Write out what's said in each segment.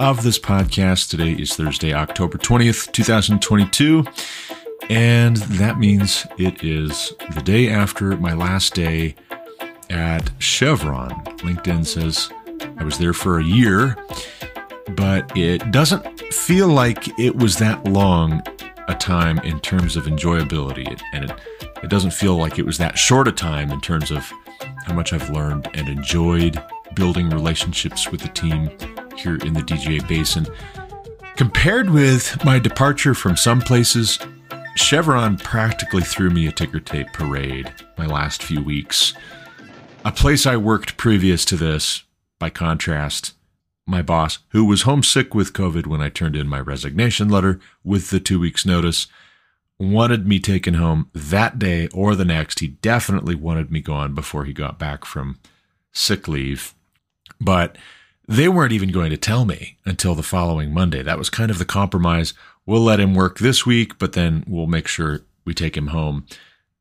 of this podcast. Today is Thursday, October 20th, 2022, and that means it is the day after my last day at Chevron. LinkedIn says I was there for a year, but it doesn't feel like it was that long a time in terms of enjoyability, and it doesn't feel like it was that short a time in terms of how much I've learned and enjoyed building relationships with the team here in the DJA Basin. Compared with my departure from some places, Chevron practically threw me a ticker tape parade my last few weeks. A place I worked previous to this, by contrast, my boss, who was homesick with COVID when I turned in my resignation letter with the 2 weeks notice, wanted me taken home that day or the next. He definitely wanted me gone before he got back from sick leave. But they weren't even going to tell me until the following Monday. That was kind of the compromise. We'll let him work this week, but then we'll make sure we take him home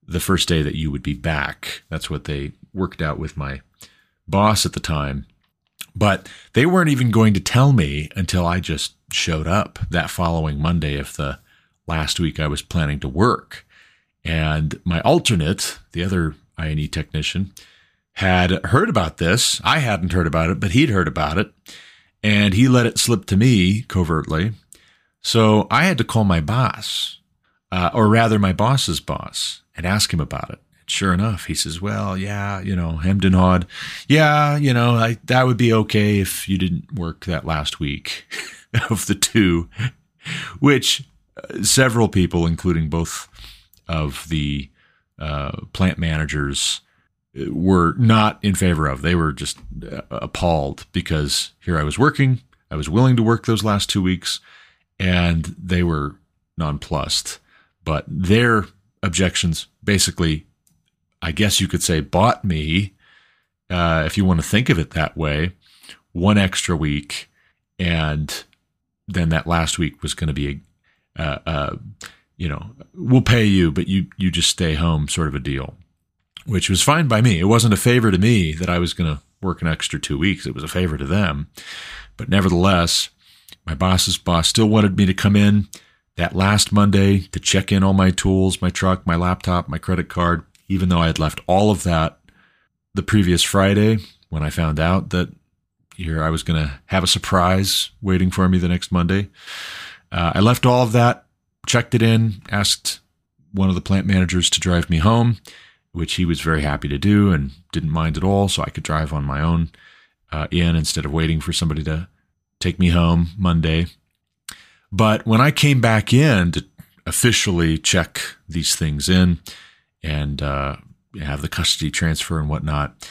the first day that you would be back. That's what they worked out with my boss at the time. But they weren't even going to tell me until I just showed up that following Monday of the last week I was planning to work. And my alternate, the other I&E technician, had heard about this. I hadn't heard about it, but he'd heard about it. And he let it slip to me covertly. So I had to call my boss, or rather my boss's boss, and ask him about it. Sure enough, he says, well, yeah, you know, hemmed and hawed. Yeah, you know, that would be okay if you didn't work that last week of the two, which several people, including both of the plant managers, were not in favor of. They were just appalled because here I was working. I was willing to work those last 2 weeks, and they were nonplussed. But their objections basically, I guess you could say, bought me, if you want to think of it that way, one extra week, and then that last week was going to be, you know, we'll pay you, but you just stay home sort of a deal, which was fine by me. It wasn't a favor to me that I was going to work an extra 2 weeks. It was a favor to them. But nevertheless, my boss's boss still wanted me to come in that last Monday to check in all my tools, my truck, my laptop, my credit card, even though I had left all of that the previous Friday when I found out that here I was going to have a surprise waiting for me the next Monday. I left all of that, checked it in, asked one of the plant managers to drive me home, which he was very happy to do and didn't mind at all, so I could drive on my own instead of waiting for somebody to take me home Monday. But when I came back in to officially check these things in, and have the custody transfer and whatnot,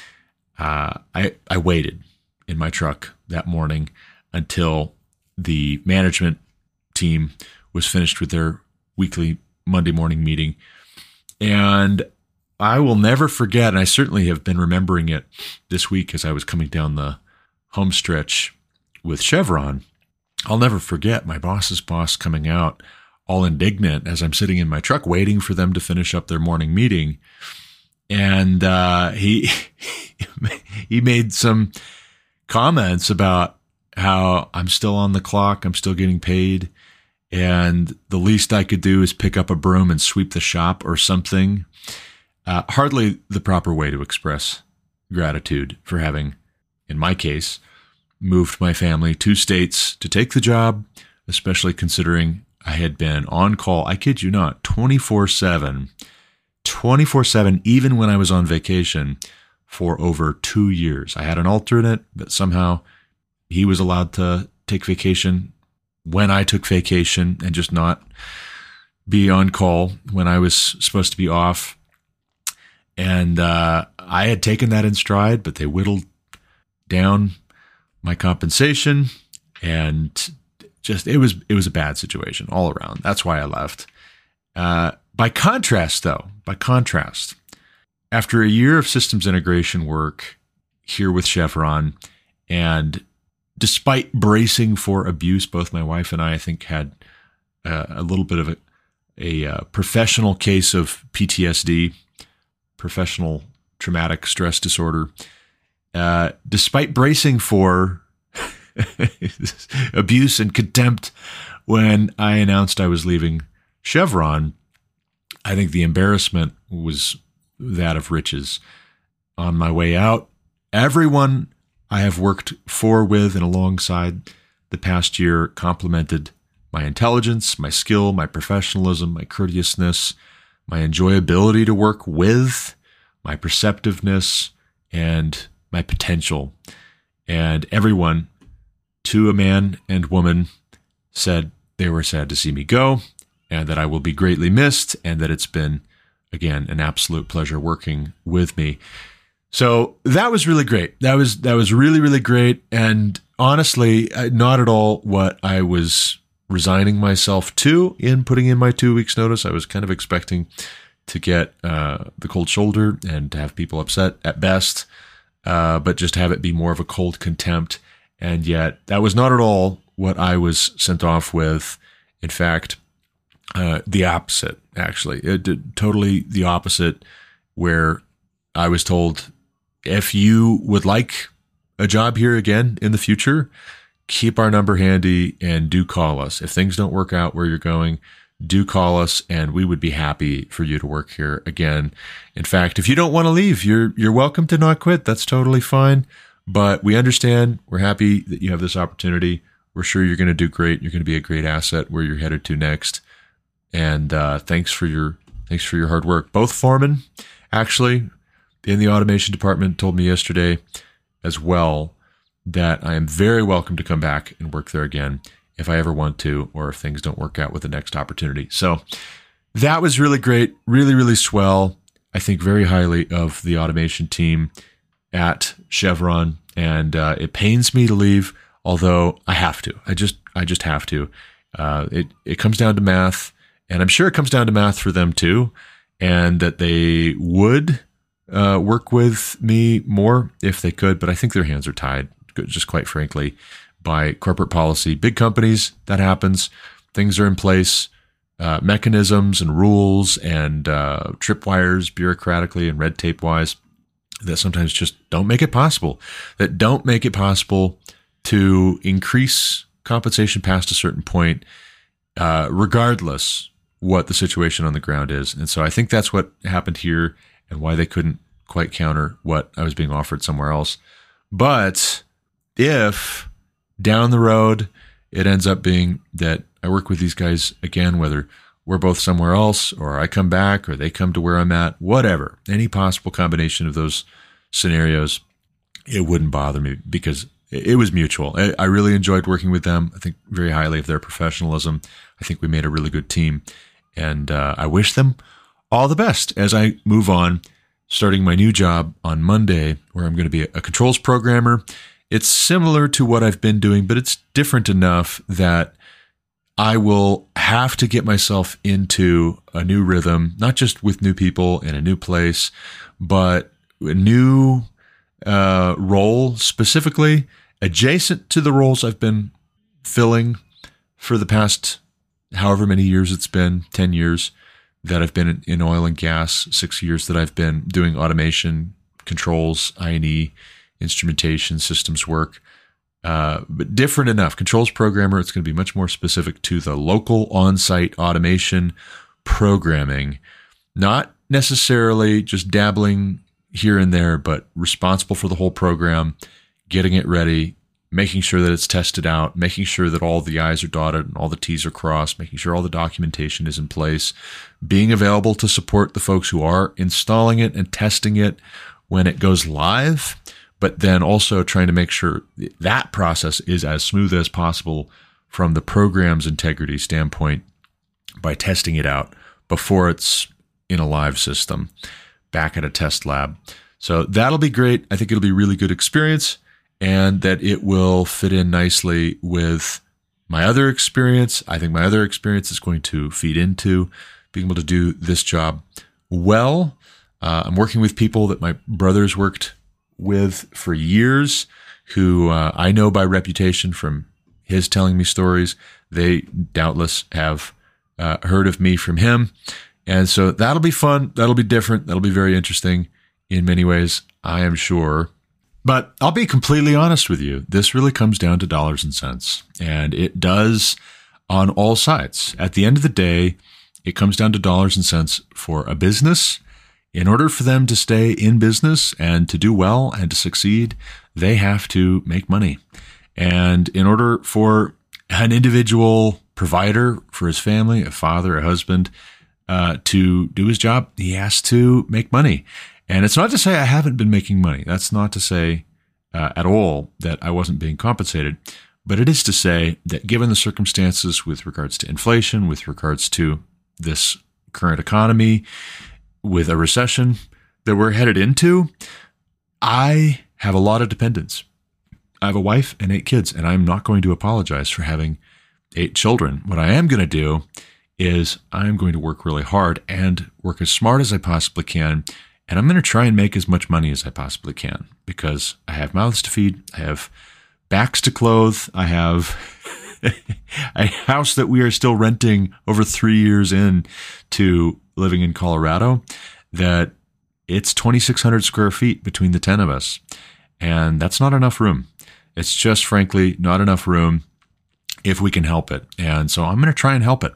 I waited in my truck that morning until the management team was finished with their weekly Monday morning meeting. And I will never forget, and I certainly have been remembering it this week as I was coming down the home stretch with Chevron, I'll never forget my boss's boss coming out all indignant as I'm sitting in my truck waiting for them to finish up their morning meeting. And he made some comments about how I'm still on the clock, I'm still getting paid, and the least I could do is pick up a broom and sweep the shop or something. Hardly the proper way to express gratitude for having, in my case, moved my family 2 states to take the job, especially considering I had been on call, I kid you not, 24/7, even when I was on vacation for over 2 years. I had an alternate, but somehow he was allowed to take vacation when I took vacation and just not be on call when I was supposed to be off. And I had taken that in stride, but they whittled down my compensation and Just it was a bad situation all around. That's why I left. By contrast, after a year of systems integration work here with Chevron, and despite bracing for abuse, both my wife and I think, had a little bit of a professional case of PTSD, professional traumatic stress disorder. Despite bracing for abuse and contempt, when I announced I was leaving Chevron, I think the embarrassment was that of riches. On my way out, everyone I have worked for, with, and alongside the past year complimented my intelligence, my skill, my professionalism, my courteousness, my enjoyability to work with, my perceptiveness, and my potential. And everyone, to a man and woman, said they were sad to see me go, and that I will be greatly missed, and that it's been, again, an absolute pleasure working with me. So that was really great. That was really, really great. And honestly, not at all what I was resigning myself to in putting in my 2 weeks notice. I was kind of expecting to get the cold shoulder and to have people upset at best, but just have it be more of a cold contempt. And yet that was not at all what I was sent off with. In fact, the opposite, actually. It did totally the opposite, where I was told, if you would like a job here again in the future, keep our number handy and do call us. If things don't work out where you're going, do call us, and we would be happy for you to work here again. In fact, if you don't want to leave, you're welcome to not quit. That's totally fine. But we understand. We're happy that you have this opportunity. We're sure you're going to do great. You're going to be a great asset where you're headed to next. And thanks for your hard work. Both foremen, actually, in the automation department, told me yesterday as well that I am very welcome to come back and work there again if I ever want to, or if things don't work out with the next opportunity. So that was really great, really, really swell. I think very highly of the automation team at Chevron, and it pains me to leave, although I have to. I just have to. It comes down to math, and I'm sure it comes down to math for them too, and that they would work with me more if they could, but I think their hands are tied, just quite frankly, by corporate policy. Big companies, that happens. Things are in place, mechanisms and rules and tripwires bureaucratically and red tape-wise that sometimes just don't make it possible, that don't make it possible to increase compensation past a certain point, regardless what the situation on the ground is. And so I think that's what happened here and why they couldn't quite counter what I was being offered somewhere else. But if down the road it ends up being that I work with these guys again, whether we're both somewhere else or I come back or they come to where I'm at, whatever, any possible combination of those scenarios, it wouldn't bother me because it was mutual. I really enjoyed working with them. I think very highly of their professionalism. I think we made a really good team, and I wish them all the best as I move on, starting my new job on Monday, where I'm going to be a controls programmer. It's similar to what I've been doing, but it's different enough that I will have to get myself into a new rhythm, not just with new people in a new place, but a new role specifically adjacent to the roles I've been filling for the past however many years it's been, 10 years that I've been in oil and gas, 6 years that I've been doing automation, controls, I&E, instrumentation, systems work, but different enough. Controls programmer, it's going to be much more specific to the local on-site automation programming, not necessarily just dabbling here and there, but responsible for the whole program, getting it ready, making sure that it's tested out, making sure that all the I's are dotted and all the T's are crossed, making sure all the documentation is in place, being available to support the folks who are installing it and testing it when it goes live, but then also trying to make sure that process is as smooth as possible from the program's integrity standpoint by testing it out before it's in a live system back at a test lab. So that'll be great. I think it'll be a really good experience, and that it will fit in nicely with I think my other experience is going to feed into being able to do this job well. I'm working with people that my brothers worked with for years who I know by reputation from his telling me stories. They doubtless have heard of me from him. And so that'll be fun. That'll be different. That'll be very interesting in many ways, I am sure. But I'll be completely honest with you. This really comes down to dollars and cents. And it does on all sides. At the end of the day, it comes down to dollars and cents for a business. In order for them to stay in business and to do well and to succeed, they have to make money. And in order for an individual provider for his family, a father, a husband, to do his job, he has to make money. And it's not to say I haven't been making money. That's not to say at all that I wasn't being compensated. But it is to say that given the circumstances with regards to inflation, with regards to this current economy, with a recession that we're headed into, I have a lot of dependents. I have a wife and 8 kids, and I'm not going to apologize for having 8 children. What I am going to do is I'm going to work really hard and work as smart as I possibly can, and I'm going to try and make as much money as I possibly can because I have mouths to feed, I have backs to clothe, I have a house that we are still renting over 3 years in to living in Colorado, that it's 2,600 square feet between the 10 of us. And that's not enough room. It's just frankly not enough room if we can help it. And so I'm going to try and help it.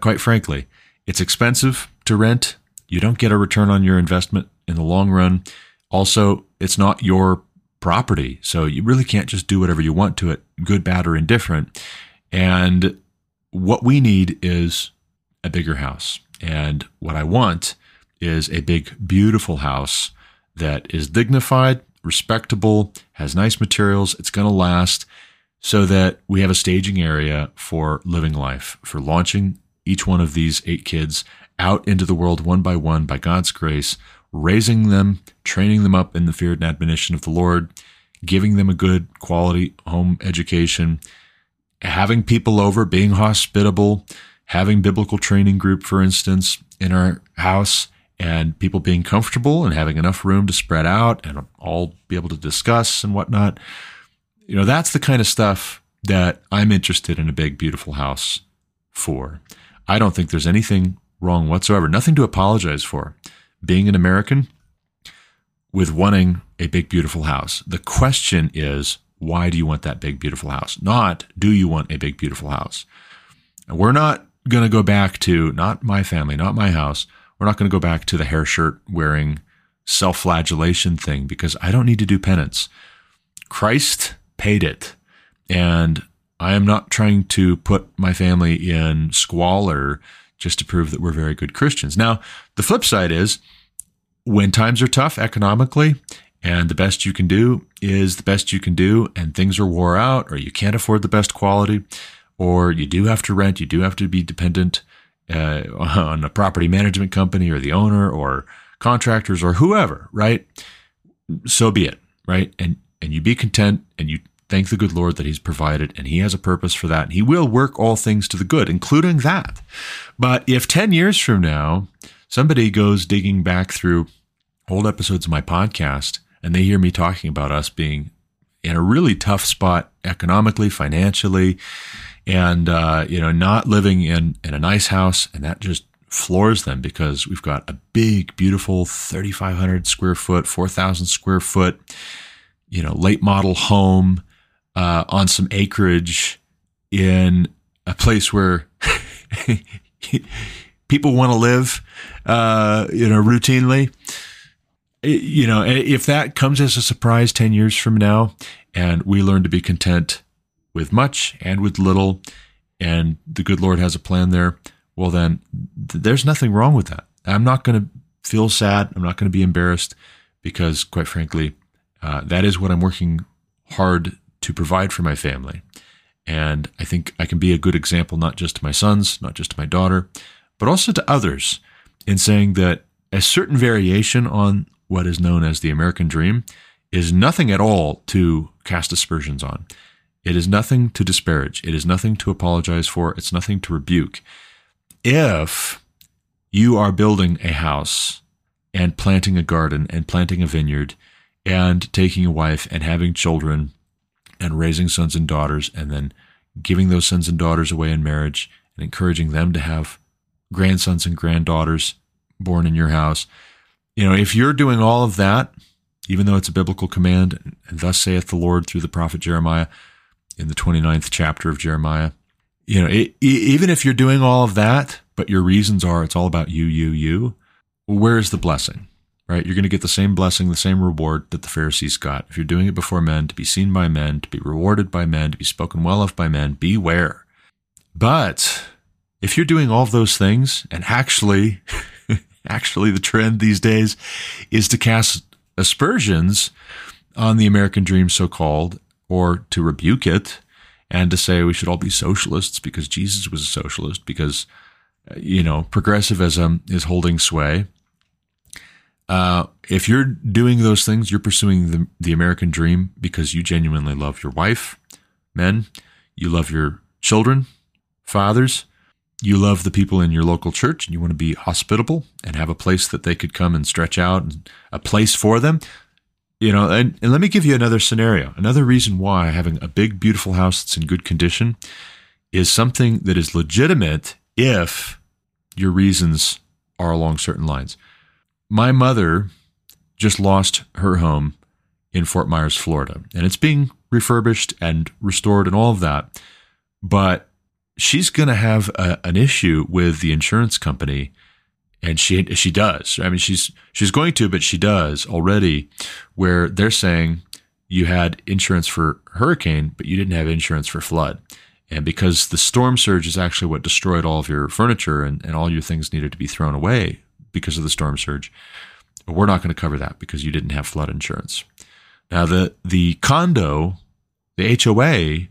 Quite frankly, it's expensive to rent. You don't get a return on your investment in the long run. Also, it's not your property. So you really can't just do whatever you want to it, good, bad, or indifferent. And what we need is a bigger house. And what I want is a big, beautiful house that is dignified, respectable, has nice materials, it's going to last, so that we have a staging area for living life, for launching each one of these 8 kids out into the world one by one by God's grace, raising them, training them up in the fear and admonition of the Lord, giving them a good quality home education, having people over, being hospitable, having biblical training group, for instance, in our house, and people being comfortable and having enough room to spread out and all be able to discuss and whatnot. You know, that's the kind of stuff that I'm interested in a big, beautiful house for. I don't think there's anything wrong whatsoever, nothing to apologize for, being an American with wanting a big, beautiful house. The question is, why do you want that big, beautiful house? Not, do you want a big, beautiful house? We're not going to go back to, not my family, not my house. We're not going to go back to the hair shirt wearing self-flagellation thing because I don't need to do penance. Christ paid it. And I am not trying to put my family in squalor just to prove that we're very good Christians. Now, the flip side is when times are tough economically and the best you can do is the best you can do and things are wore out or you can't afford the best quality, or you do have to rent, you do have to be dependent on a property management company or the owner or contractors or whoever, right? So be it, right? And you be content and you thank the good Lord that he's provided and he has a purpose for that. And he will work all things to the good, including that. But if 10 years from now, somebody goes digging back through old episodes of my podcast and they hear me talking about us being in a really tough spot economically, financially, and, not living in a nice house. And that just floors them because we've got a big, beautiful 3,500 square foot, 4,000 square foot, late model home on some acreage in a place where people want to live, routinely. If that comes as a surprise 10 years from now and we learn to be content with much and with little, and the good Lord has a plan there, well, then there's nothing wrong with that. I'm not going to feel sad. I'm not going to be embarrassed because, quite frankly, that is what I'm working hard to provide for my family. And I think I can be a good example, not just to my sons, not just to my daughter, but also to others in saying that a certain variation on what is known as the American dream is nothing at all to cast aspersions on. It is nothing to disparage. It is nothing to apologize for. It's nothing to rebuke. If you are building a house and planting a garden and planting a vineyard and taking a wife and having children and raising sons and daughters and then giving those sons and daughters away in marriage and encouraging them to have grandsons and granddaughters born in your house, you know, if you're doing all of that, even though it's a biblical command, and thus saith the Lord through the prophet Jeremiah in the 29th chapter of Jeremiah, you know, even if you're doing all of that, but your reasons are it's all about you, where is the blessing, right? You're going to get the same blessing, the same reward that the Pharisees got. If you're doing it before men, to be seen by men, to be rewarded by men, to be spoken well of by men, beware. But if you're doing all of those things, and actually the trend these days is to cast aspersions on the American dream, so-called, or to rebuke it and to say we should all be socialists because Jesus was a socialist, because, you know, progressivism is holding sway. If you're doing those things, you're pursuing the American dream because you genuinely love your wife, men, you love your children, fathers, you love the people in your local church, and you want to be hospitable and have a place that they could come and stretch out and a place for them. You know, and let me give you another scenario. Another reason why having a big, beautiful house that's in good condition is something that is legitimate if your reasons are along certain lines. My mother just lost her home in Fort Myers, Florida, and it's being refurbished and restored and all of that, but she's going to have an issue with the insurance company, and she does. I mean, she's going to, but she does already, where they're saying you had insurance for hurricane, but you didn't have insurance for flood. And because the storm surge is actually what destroyed all of your furniture and all your things needed to be thrown away because of the storm surge, we're not going to cover that because you didn't have flood insurance. Now, the condo, the HOA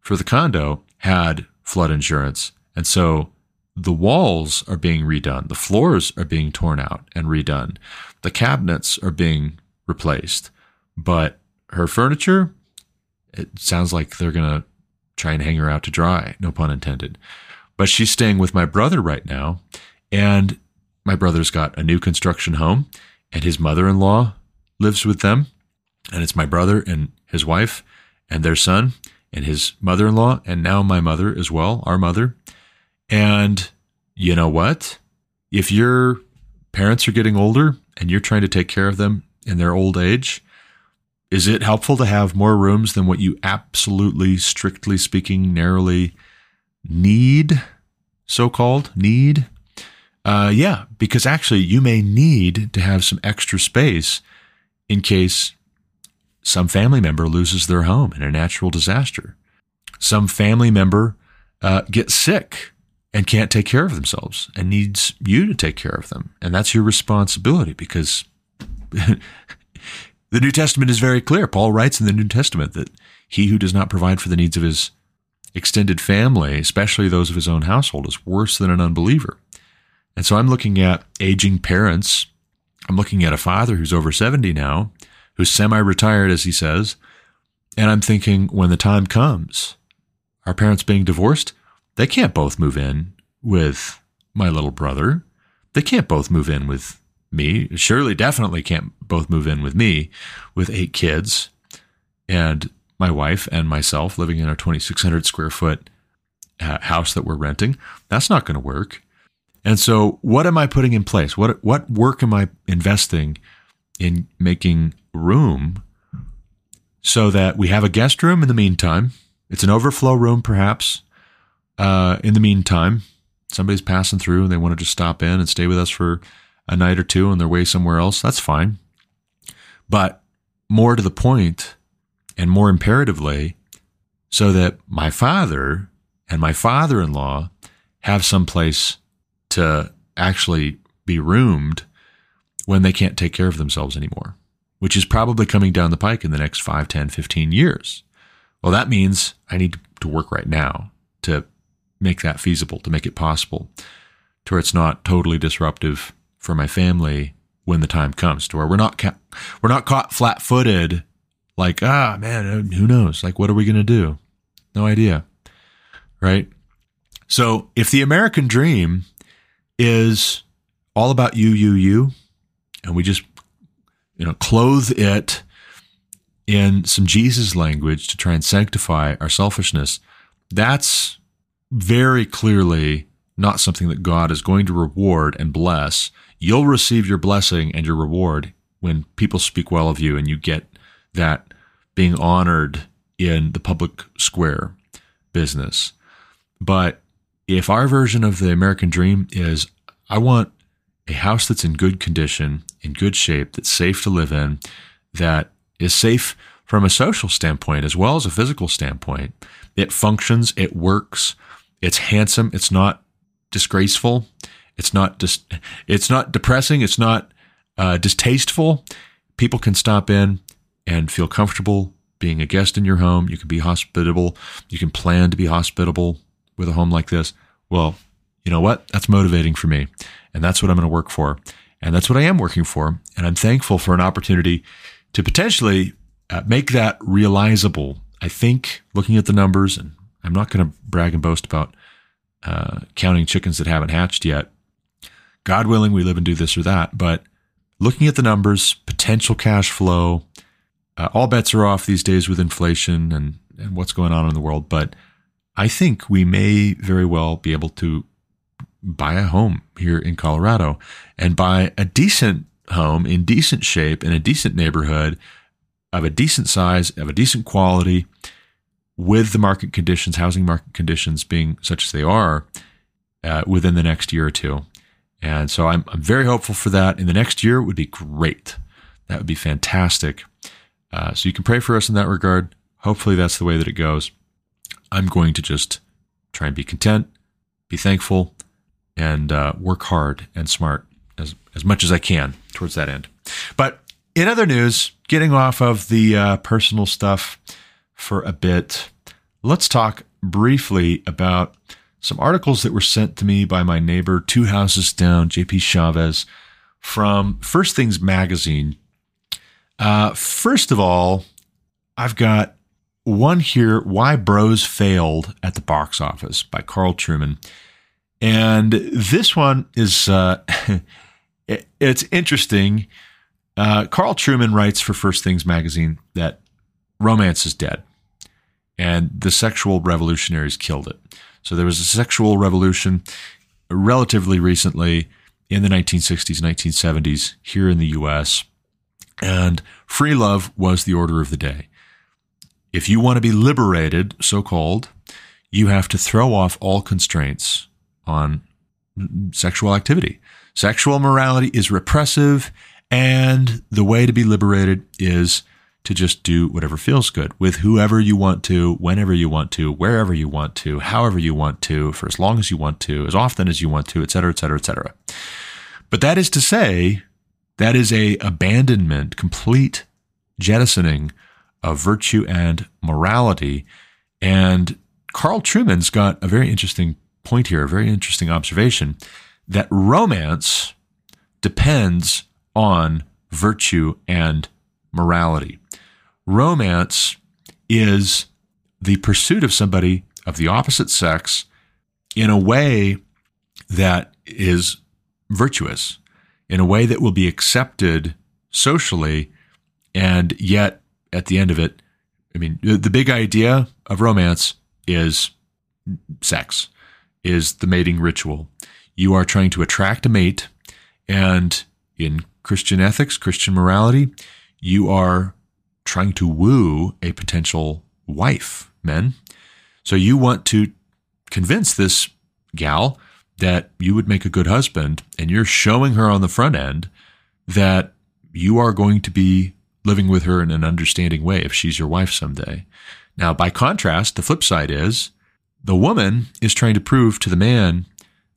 for the condo had flood insurance. And so the walls are being redone. The floors are being torn out and redone. The cabinets are being replaced. But her furniture, it sounds like they're going to try and hang her out to dry, no pun intended. But she's staying with my brother right now. And my brother's got a new construction home, and his mother-in-law lives with them. And it's my brother and his wife and their son and his mother-in-law, and now my mother as well, our mother. And you know what? If your parents are getting older and you're trying to take care of them in their old age, is it helpful to have more rooms than what you absolutely, strictly speaking, narrowly need, so-called need? Yeah, because actually you may need to have some extra space in case some family member loses their home in a natural disaster. Some family member gets sick and can't take care of themselves and needs you to take care of them. And that's your responsibility because the New Testament is very clear. Paul writes in the New Testament that he who does not provide for the needs of his extended family, especially those of his own household, is worse than an unbeliever. And so I'm looking at aging parents. I'm looking at a father who's over 70 now, who's semi-retired, as he says, and I'm thinking when the time comes, our parents being divorced, they can't both move in with my little brother. They can't both move in with me. Surely, definitely can't both move in with me with 8 kids and my wife and myself living in our 2,600 square foot house that we're renting. That's not going to work. And so what am I putting in place? What work am I investing in making room so that we have a guest room in the meantime? It's an overflow room, perhaps. In the meantime, somebody's passing through and they want to just stop in and stay with us for a night or two on their way somewhere else. That's fine. But more to the point and more imperatively, so that my father and my father-in-law have some place to actually be roomed when they can't take care of themselves anymore, which is probably coming down the pike in the next 5, 10, 15 years. Well, that means I need to work right now to make that feasible, to make it possible, to where it's not totally disruptive for my family when the time comes, to where we're not caught flat-footed like, who knows? Like, what are we going to do? No idea, right? So if the American dream is all about you, and we just, clothe it in some Jesus language to try and sanctify our selfishness, that's very clearly not something that God is going to reward and bless. You'll receive your blessing and your reward when people speak well of you and you get that being honored in the public square business. But if our version of the American dream is, I want a house that's in good condition, in good shape, that's safe to live in, that is safe from a social standpoint as well as a physical standpoint, it functions, it works, it's handsome, it's not disgraceful, it's not depressing, it's not distasteful. People can stop in and feel comfortable being a guest in your home. You can be hospitable. You can plan to be hospitable with a home like this. Well, you know what? That's motivating for me. And that's what I'm going to work for. And that's what I am working for. And I'm thankful for an opportunity to potentially make that realizable. I think looking at the numbers, and I'm not going to brag and boast about counting chickens that haven't hatched yet. God willing, we live and do this or that. But looking at the numbers, potential cash flow, all bets are off these days with inflation and what's going on in the world. But I think we may very well be able to buy a home here in Colorado and buy a decent home in decent shape in a decent neighborhood of a decent size, of a decent quality, with the market conditions, housing market conditions being such as they are within the next year or two. And so I'm very hopeful for that. In the next year, it would be great. That would be fantastic. So you can pray for us in that regard. Hopefully that's the way that it goes. I'm going to just try and be content, be thankful, and work hard and smart as much as I can towards that end. But in other news, getting off of the personal stuff for a bit, let's talk briefly about some articles that were sent to me by my neighbor, two houses down, JP Chavez, from First Things Magazine. First of all, I've got one here, Why Bros Failed at the Box Office by Carl Trueman. And this one is, it's interesting. Carl Trueman writes for First Things Magazine that romance is dead and the sexual revolutionaries killed it. So there was a sexual revolution relatively recently in the 1960s, 1970s here in the U.S., and free love was the order of the day. If you want to be liberated, so-called, you have to throw off all constraints on sexual activity. Sexual morality is repressive, and the way to be liberated is to just do whatever feels good with whoever you want to, whenever you want to, wherever you want to, however you want to, for as long as you want to, as often as you want to, et cetera, et cetera, et cetera. But that is to say, that is a abandonment, complete jettisoning of virtue and morality. And Carl Trueman's got a very interesting point here, a very interesting observation, that romance depends on virtue and morality. Romance is the pursuit of somebody of the opposite sex in a way that is virtuous, in a way that will be accepted socially, and yet at the end of it, I mean, the big idea of romance is sex, is the mating ritual. You are trying to attract a mate, and in Christian ethics, Christian morality, you are trying to woo a potential wife, men. So you want to convince this gal that you would make a good husband, and you're showing her on the front end that you are going to be living with her in an understanding way if she's your wife someday. Now, by contrast, the flip side is the woman is trying to prove to the man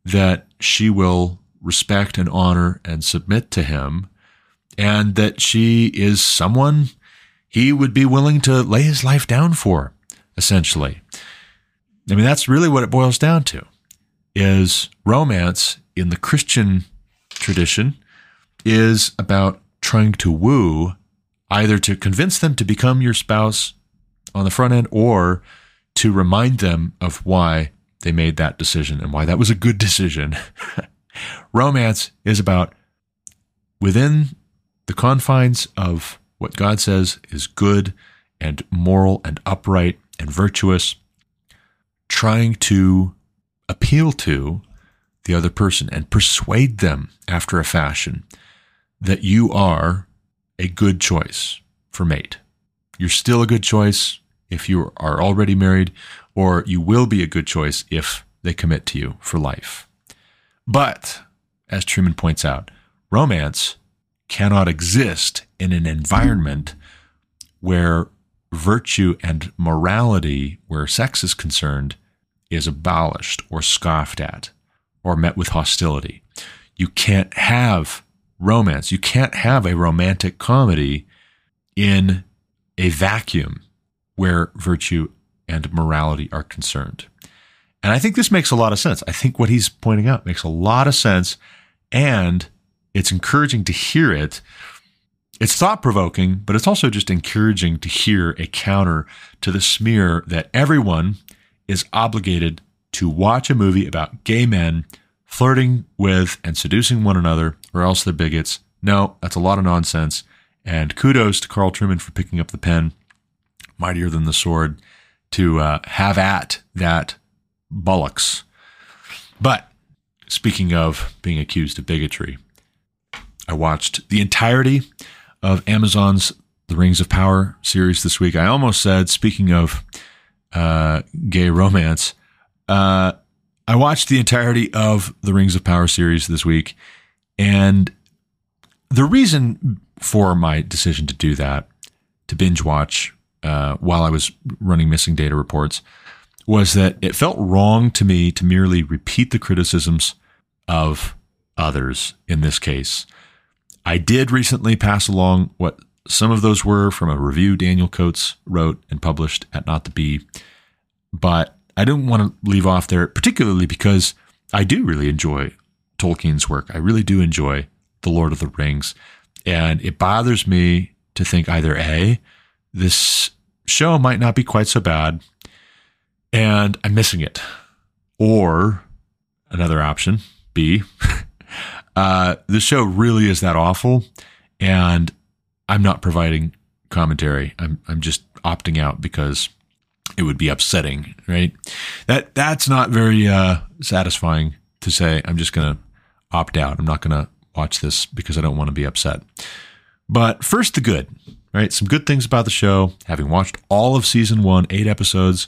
that she will respect and honor and submit to him, and that she is someone he would be willing to lay his life down for, essentially. I mean, that's really what it boils down to. Is romance in the Christian tradition is about trying to woo, either to convince them to become your spouse on the front end or to remind them of why they made that decision and why that was a good decision. Romance is about within the confines of what God says is good and moral and upright and virtuous, trying to appeal to the other person and persuade them after a fashion that you are a good choice for mate. You're still a good choice if you are already married, or you will be a good choice if they commit to you for life. But, as Truman points out, romance cannot exist in an environment where virtue and morality, where sex is concerned, is abolished or scoffed at or met with hostility. You can't have romance. You can't have a romantic comedy in a vacuum where virtue and morality are concerned. And I think this makes a lot of sense. I think what he's pointing out makes a lot of sense, and it's encouraging to hear it. It's thought-provoking, but it's also just encouraging to hear a counter to the smear that everyone is obligated to watch a movie about gay men flirting with and seducing one another, or else they're bigots. No, that's a lot of nonsense. And kudos to Carl Trueman for picking up the pen, mightier than the sword, to have at that bollocks. But speaking of being accused of bigotry, I watched the entirety of Amazon's The Rings of Power series this week. I almost said, speaking of gay romance, I watched the entirety of The Rings of Power series this week. And the reason for my decision to do that, to binge watch while I was running missing data reports, was that it felt wrong to me to merely repeat the criticisms of others in this case. I did recently pass along what some of those were from a review Daniel Coates wrote and published at Not the Bee, but I didn't want to leave off there, particularly because I do really enjoy Tolkien's work. I really do enjoy The Lord of the Rings, and it bothers me to think either A, this show might not be quite so bad, and I'm missing it, or another option, B, the show really is that awful, and I'm not providing commentary. I'm just opting out because it would be upsetting, right? That's not very satisfying to say. I'm just going to opt out. I'm not going to watch this because I don't want to be upset. But first, the good, right? Some good things about the show. Having watched all of season 1, 8 episodes,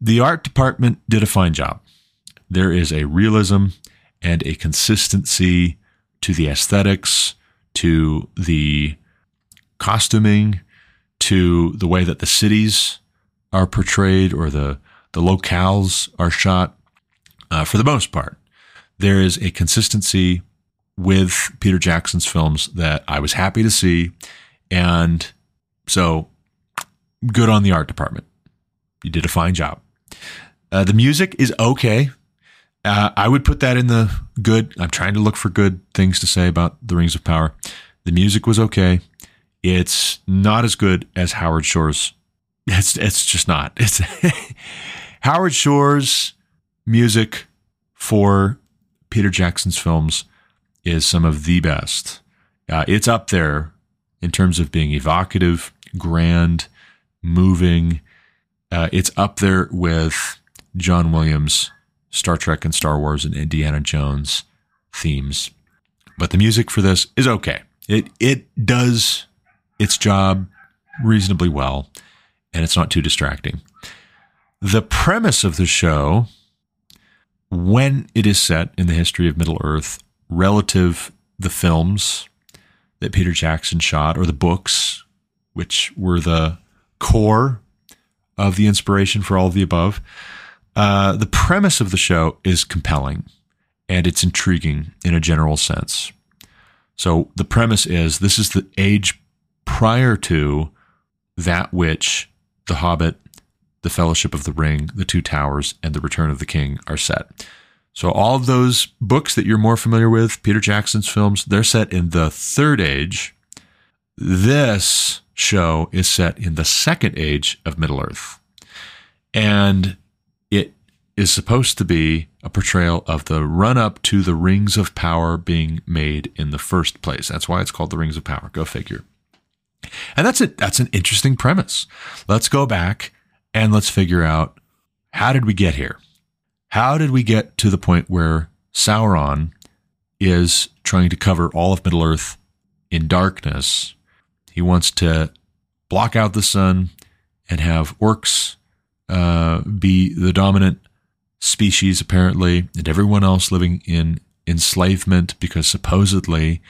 the art department did a fine job. There is a realism and a consistency to the aesthetics, to the costuming, to the way that the cities are portrayed or the locales are shot. For the most part, there is a consistency with Peter Jackson's films that I was happy to see. And so, good on the art department. You did a fine job. The music is okay. I would put that in the good. I'm trying to look for good things to say about The Rings of Power. The music was okay. It's not as good as Howard Shore's. It's just not. It's Howard Shore's music for Peter Jackson's films is some of the best. It's up there in terms of being evocative, grand, moving. It's up there with John Williams' Star Trek and Star Wars and Indiana Jones themes. But the music for this is okay. It does its job reasonably well, and it's not too distracting. The premise of the show, when it is set in the history of Middle-earth, relative the films that Peter Jackson shot, or the books, which were the core of the inspiration for all of the above, the premise of the show is compelling, and it's intriguing in a general sense. So the premise is, this is the age prior to that which The Hobbit, The Fellowship of the Ring, The Two Towers, and The Return of the King are set. So all of those books that you're more familiar with, Peter Jackson's films, they're set in the Third Age. This show is set in the Second Age of Middle-earth. And it is supposed to be a portrayal of the run-up to the Rings of Power being made in the first place. That's why it's called The Rings of Power. Go figure. And that's it. That's an interesting premise. Let's go back and let's figure out, how did we get here? How did we get to the point where Sauron is trying to cover all of Middle-earth in darkness? He wants to block out the sun and have orcs be the dominant species, apparently, and everyone else living in enslavement, because supposedly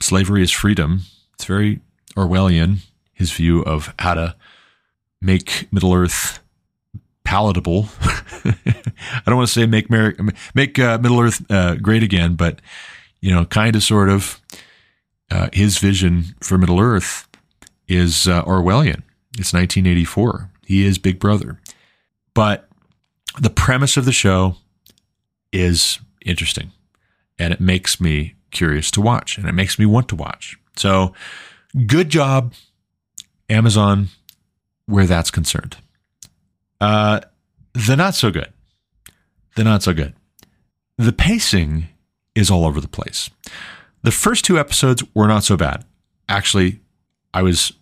slavery is freedom. It's very Orwellian, his view of how to make Middle-earth palatable. I don't want to say make Middle-earth great again, but kind of, sort of, his vision for Middle-earth is Orwellian. It's 1984. He is Big Brother. But the premise of the show is interesting, and it makes me curious to watch, and it makes me want to watch. So good job, Amazon, where that's concerned. The not so good. The pacing is all over the place. The first two episodes were not so bad. Actually, I was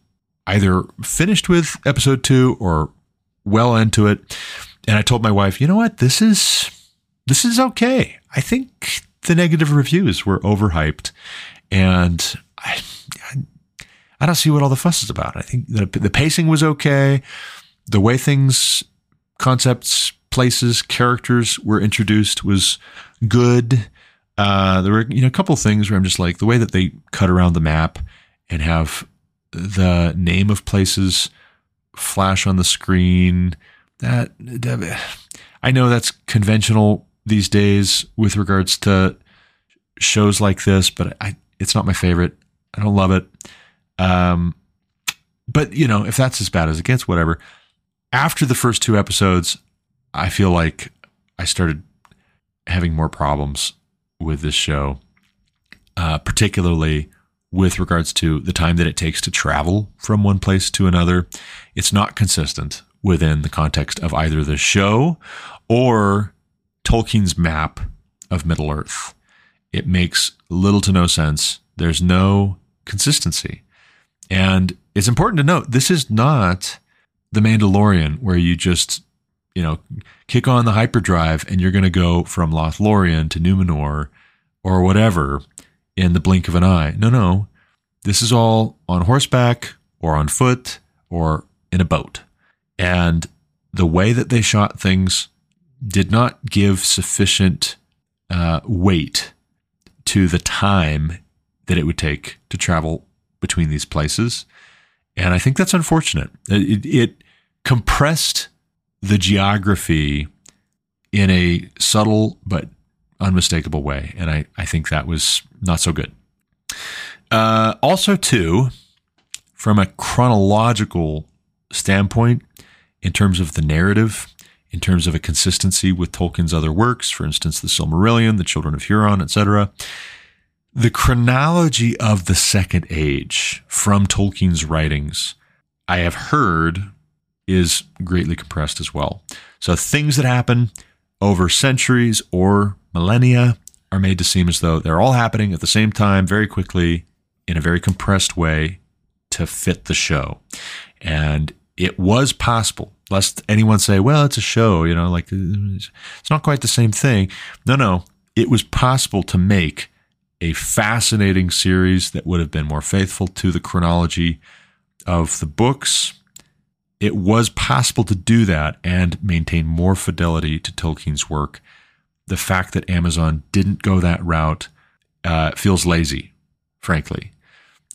either finished with episode 2 or well into it, and I told my wife, you know what? This is okay. I think the negative reviews were overhyped, and I don't see what all the fuss is about. I think the pacing was okay. The way things, concepts, places, characters were introduced was good. There were a couple of things where I'm just like, the way that they cut around the map and have the name of places flash on the screen. That I know that's conventional these days with regards to shows like this, but it's not my favorite. I don't love it. But if that's as bad as it gets, whatever. After the first two episodes, I feel like I started having more problems with this show, particularly with regards to the time that it takes to travel from one place to another. It's not consistent within the context of either the show or Tolkien's map of Middle-earth. It makes little to no sense. There's no consistency. And it's important to note, this is not The Mandalorian, where you just, kick on the hyperdrive and you're going to go from Lothlorien to Numenor or whatever in the blink of an eye. No. This is all on horseback or on foot or in a boat. And the way that they shot things did not give sufficient weight to the time that it would take to travel between these places. And I think that's unfortunate. It compressed the geography in a subtle but unmistakable way. And I think that was not so good. Also, too, from a chronological standpoint, in terms of the narrative, in terms of a consistency with Tolkien's other works, for instance, The Silmarillion, The Children of Huron, etc., the chronology of the Second Age from Tolkien's writings, I have heard, is greatly compressed as well. So things that happen over centuries or millennia are made to seem as though they're all happening at the same time, very quickly, in a very compressed way to fit the show. And it was possible, lest anyone say, well, it's a show, like it's not quite the same thing. No, it was possible to make a fascinating series that would have been more faithful to the chronology of the books. It was possible to do that and maintain more fidelity to Tolkien's work. The fact that Amazon didn't go that route feels lazy, frankly.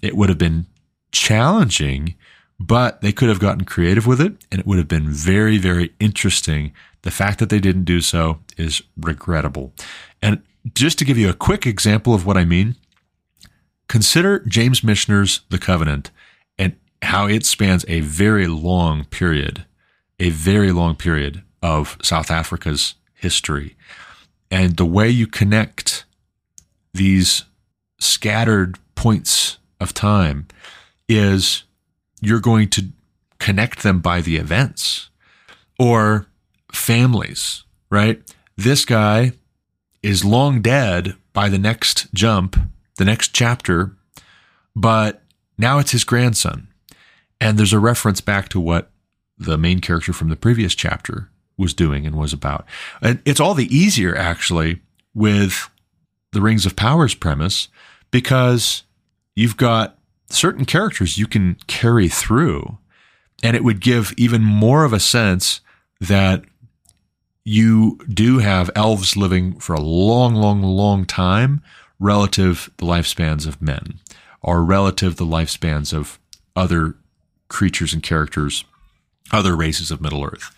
It would have been challenging, but they could have gotten creative with it, and it would have been very, very interesting. The fact that they didn't do so is regrettable. And just to give you a quick example of what I mean, consider James Michener's The Covenant and how it spans a very long period of South Africa's history. And the way you connect these scattered points of time is you're going to connect them by the events. or families, right? This guy is long dead by the next jump, the next chapter, but now it's his grandson. And there's a reference back to what the main character from the previous chapter was doing and was about. And it's all the easier, actually, with the Rings of Power's premise, because you've got certain characters you can carry through, and it would give even more of a sense that you do have elves living for a long, long, long time relative the lifespans of men, or relative the lifespans of other creatures and characters, other races of Middle-earth.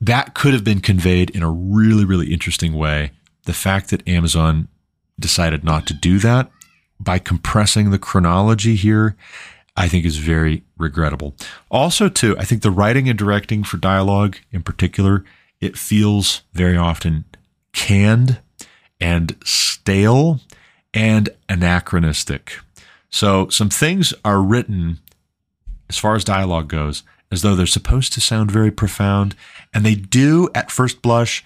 That could have been conveyed in a really, really interesting way. The fact that Amazon decided not to do that by compressing the chronology here, I think is very regrettable. Also, too, I think the writing and directing for dialogue in particular, it feels very often canned and stale and anachronistic. So some things are written, as far as dialogue goes, as though they're supposed to sound very profound, and they do at first blush,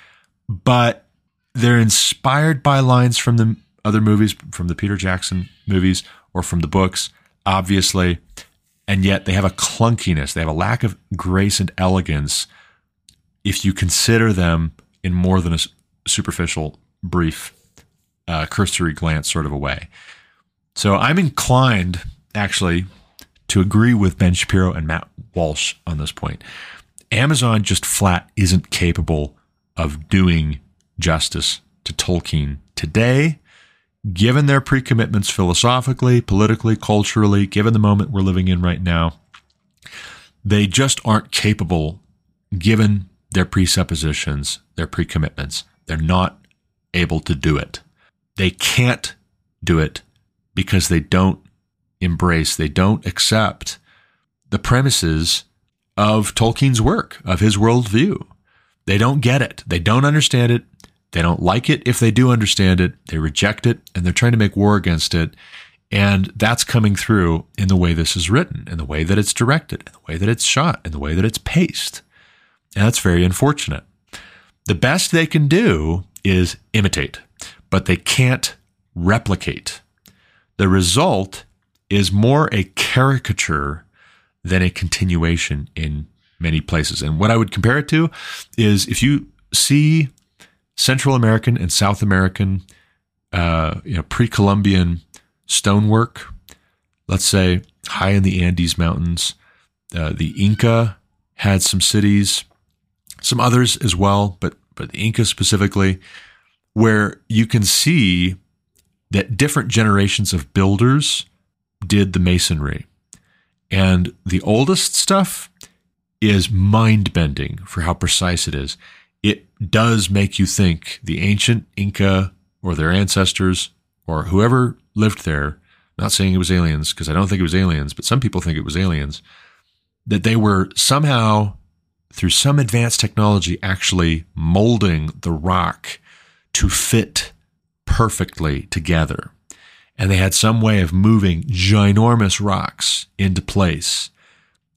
but they're inspired by lines from the other movies, from the Peter Jackson movies, or from the books, obviously, and yet they have a clunkiness, they have a lack of grace and elegance if you consider them in more than a superficial, brief, cursory glance sort of a way. So I'm inclined, actually, to agree with Ben Shapiro and Matt Walsh on this point. Amazon just flat isn't capable of doing justice to Tolkien today, given their pre-commitments philosophically, politically, culturally, given the moment we're living in right now. They just aren't capable, given their presuppositions, their pre-commitments. They're not able to do it. They can't do it because they don't embrace, they don't accept the premises of Tolkien's work, of his worldview. They don't get it. They don't understand it. They don't like it. If they do understand it, they reject it, and they're trying to make war against it. And that's coming through in the way this is written, in the way that it's directed, in the way that it's shot, in the way that it's paced. And that's very unfortunate. The best they can do is imitate, but they can't replicate. The result is more a caricature than a continuation in many places. And what I would compare it to is if you see Central American and South American, pre-Columbian stonework, let's say high in the Andes Mountains, the Inca had some cities, some others as well, but the Inca specifically, where you can see that different generations of builders did the masonry. And the oldest stuff is mind-bending for how precise it is. It does make you think the ancient Inca or their ancestors or whoever lived there, not saying it was aliens, because I don't think it was aliens, but some people think it was aliens, that they were somehow, through some advanced technology, actually molding the rock to fit perfectly together. And they had some way of moving ginormous rocks into place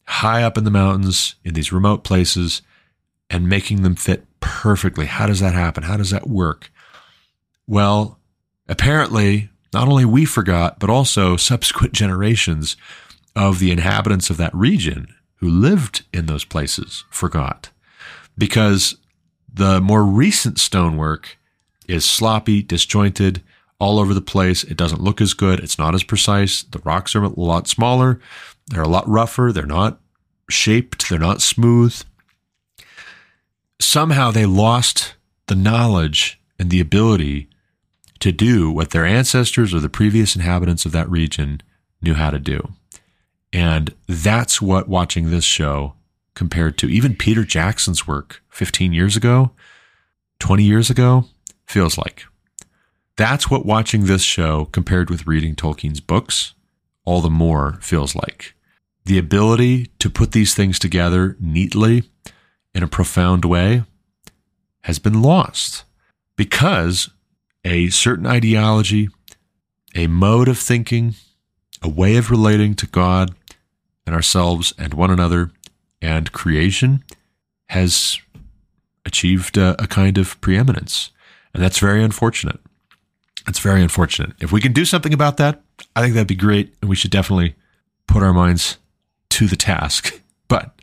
high up in the mountains in these remote places and making them fit perfectly. How does that happen? How does that work? Well, apparently, not only we forgot, but also subsequent generations of the inhabitants of that region who lived in those places forgot, because the more recent stonework is sloppy, disjointed, all over the place. It doesn't look as good. It's not as precise. The rocks are a lot smaller. They're a lot rougher. They're not shaped. They're not smooth. Somehow they lost the knowledge and the ability to do what their ancestors or the previous inhabitants of that region knew how to do. And that's what watching this show compared to even Peter Jackson's work 15 years ago, 20 years ago, feels like. That's what watching this show compared with reading Tolkien's books all the more feels like. The ability to put these things together neatly in a profound way has been lost because a certain ideology, a mode of thinking, a way of relating to God and ourselves and one another and creation has achieved a kind of preeminence. And that's very unfortunate. It's very unfortunate. If we can do something about that, I think that'd be great. And we should definitely put our minds to the task. But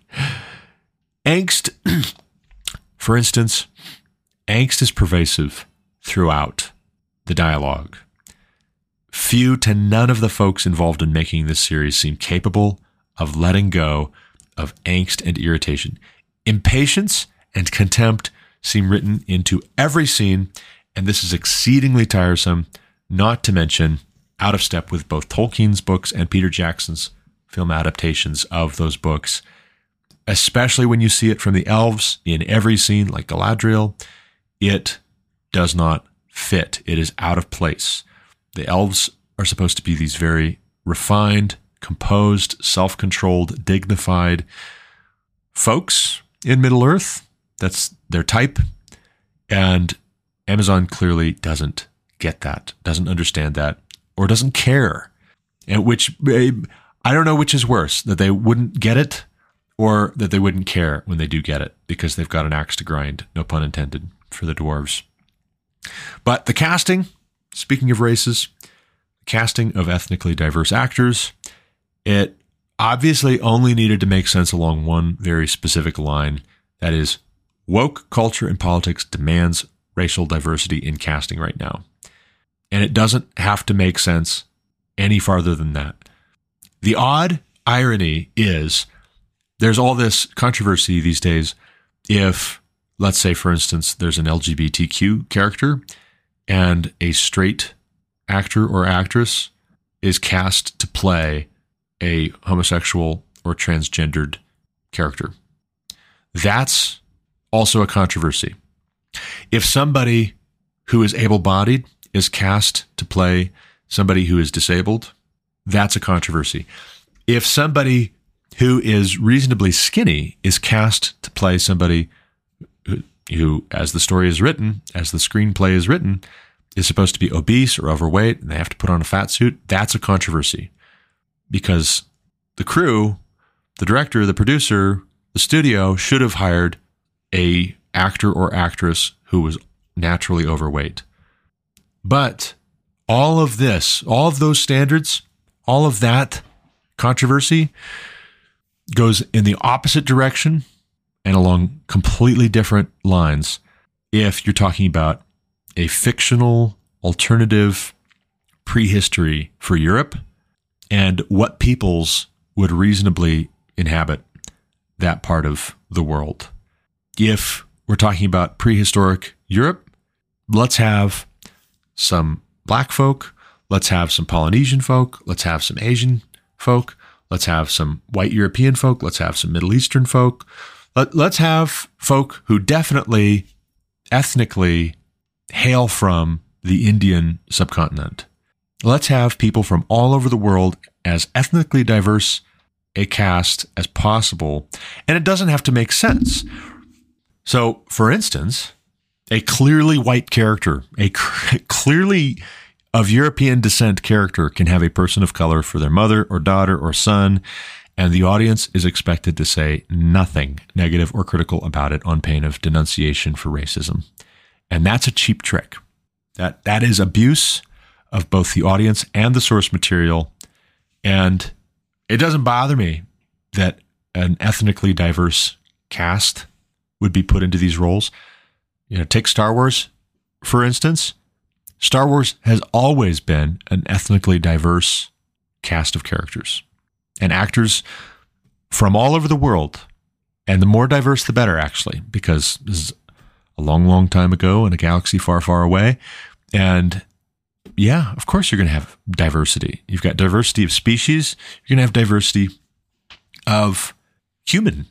angst, for instance, angst is pervasive throughout the dialogue. Few to none of the folks involved in making this series seem capable of letting go of angst and irritation. Impatience and contempt seem written into every scene, and this is exceedingly tiresome, not to mention out of step with both Tolkien's books and Peter Jackson's film adaptations of those books, especially when you see it from the elves in every scene, like Galadriel. It does not fit. It is out of place. The elves are supposed to be these very refined, composed, self-controlled, dignified folks in Middle-earth. That's their type. And Amazon clearly doesn't get that, doesn't understand that, or doesn't care. And which, I don't know which is worse, that they wouldn't get it or that they wouldn't care when they do get it, because they've got an axe to grind, no pun intended, for the dwarves. But the casting, speaking of races, casting of ethnically diverse actors, it obviously only needed to make sense along one very specific line. That is, woke culture and politics demands racial diversity in casting right now. And it doesn't have to make sense any farther than that. The odd irony is there's all this controversy these days if, let's say, for instance, there's an LGBTQ character and a straight actor or actress is cast to play a homosexual or transgendered character. That's also a controversy. If somebody who is able-bodied is cast to play somebody who is disabled, that's a controversy. If somebody who is reasonably skinny is cast to play somebody who, as the story is written, as the screenplay is written, is supposed to be obese or overweight, and they have to put on a fat suit, that's a controversy. Because the crew, the director, the producer, the studio should have hired a actor or actress who was naturally overweight. But all of this, all of those standards, all of that controversy goes in the opposite direction and along completely different lines if you're talking about a fictional alternative prehistory for Europe and what peoples would reasonably inhabit that part of the world. If we're talking about prehistoric Europe, let's have some black folk, let's have some Polynesian folk, let's have some Asian folk, let's have some white European folk, let's have some Middle Eastern folk. Let's have folk who definitely ethnically hail from the Indian subcontinent. Let's have people from all over the world as ethnically diverse a cast as possible, and it doesn't have to make sense. So, for instance, a clearly white character, a clearly of European descent character can have a person of color for their mother or daughter or son, and the audience is expected to say nothing negative or critical about it on pain of denunciation for racism. And that's a cheap trick. That is abuse of both the audience and the source material, and it doesn't bother me that an ethnically diverse cast would be put into these roles. You know, take Star Wars, for instance. Star Wars has always been an ethnically diverse cast of characters and actors from all over the world. And the more diverse, the better, actually, because this is a long, long time ago in a galaxy far, far away. And yeah, of course you're going to have diversity. You've got diversity of species. You're going to have diversity of human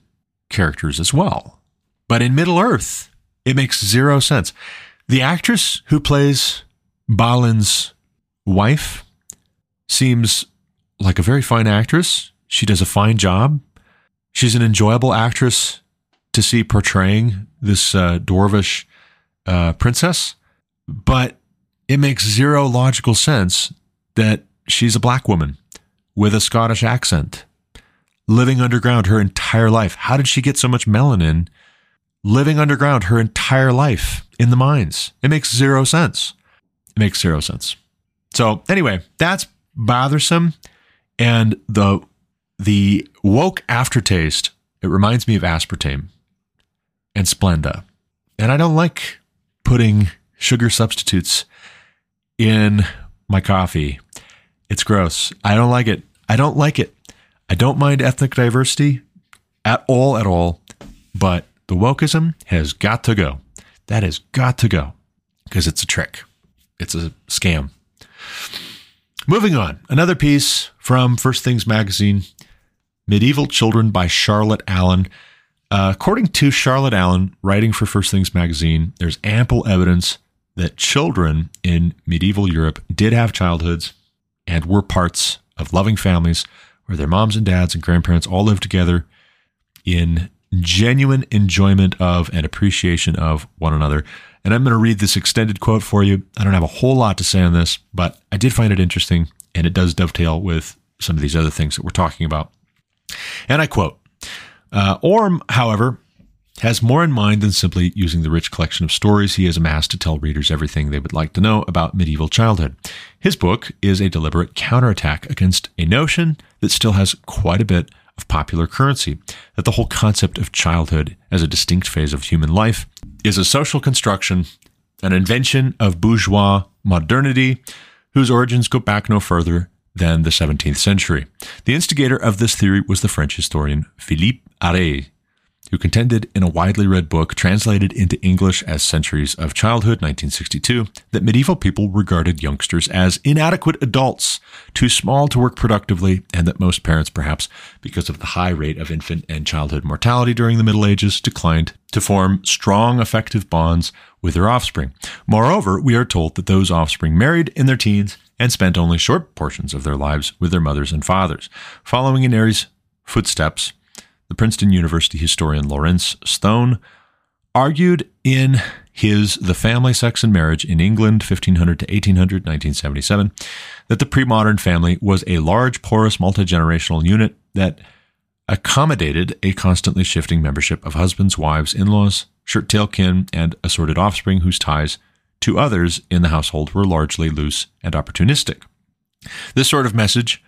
characters as well. But in Middle-earth, it makes zero sense. The actress who plays Balin's wife seems like a very fine actress. She does a fine job. She's an enjoyable actress to see portraying this dwarvish princess. But it makes zero logical sense that she's a black woman with a Scottish accent living underground her entire life. How did she get so much melanin living underground her entire life in the mines. It makes zero sense. So anyway, that's bothersome. And the woke aftertaste, it reminds me of aspartame and Splenda. And I don't like putting sugar substitutes in my coffee. It's gross. I don't like it. I don't mind ethnic diversity at all. But the wokeism has got to go. That has got to go because it's a trick. It's a scam. Moving on. Another piece from First Things Magazine, Medieval Children by Charlotte Allen. According to Charlotte Allen, writing for First Things Magazine, there's ample evidence that children in medieval Europe did have childhoods and were parts of loving families where their moms and dads and grandparents all lived together in genuine enjoyment of and appreciation of one another. And I'm going to read this extended quote for you. I don't have a whole lot to say on this, but I did find it interesting, and it does dovetail with some of these other things that we're talking about. And I quote, Orm, however, has more in mind than simply using the rich collection of stories he has amassed to tell readers everything they would like to know about medieval childhood. His book is a deliberate counterattack against a notion that still has quite a bit of popular currency, that the whole concept of childhood as a distinct phase of human life is a social construction, an invention of bourgeois modernity, whose origins go back no further than the 17th century. The instigator of this theory was the French historian Philippe Aret, who contended in a widely read book translated into English as Centuries of Childhood, 1962, that medieval people regarded youngsters as inadequate adults, too small to work productively, and that most parents, perhaps because of the high rate of infant and childhood mortality during the Middle Ages, declined to form strong, affective bonds with their offspring. Moreover, we are told that those offspring married in their teens and spent only short portions of their lives with their mothers and fathers. Following in Ares' footsteps, the Princeton University historian Lawrence Stone argued in his The Family, Sex, and Marriage in England, 1500 to 1800, 1977, that the pre-modern family was a large, porous, multi-generational unit that accommodated a constantly shifting membership of husbands, wives, in-laws, shirt-tail kin, and assorted offspring whose ties to others in the household were largely loose and opportunistic. This sort of message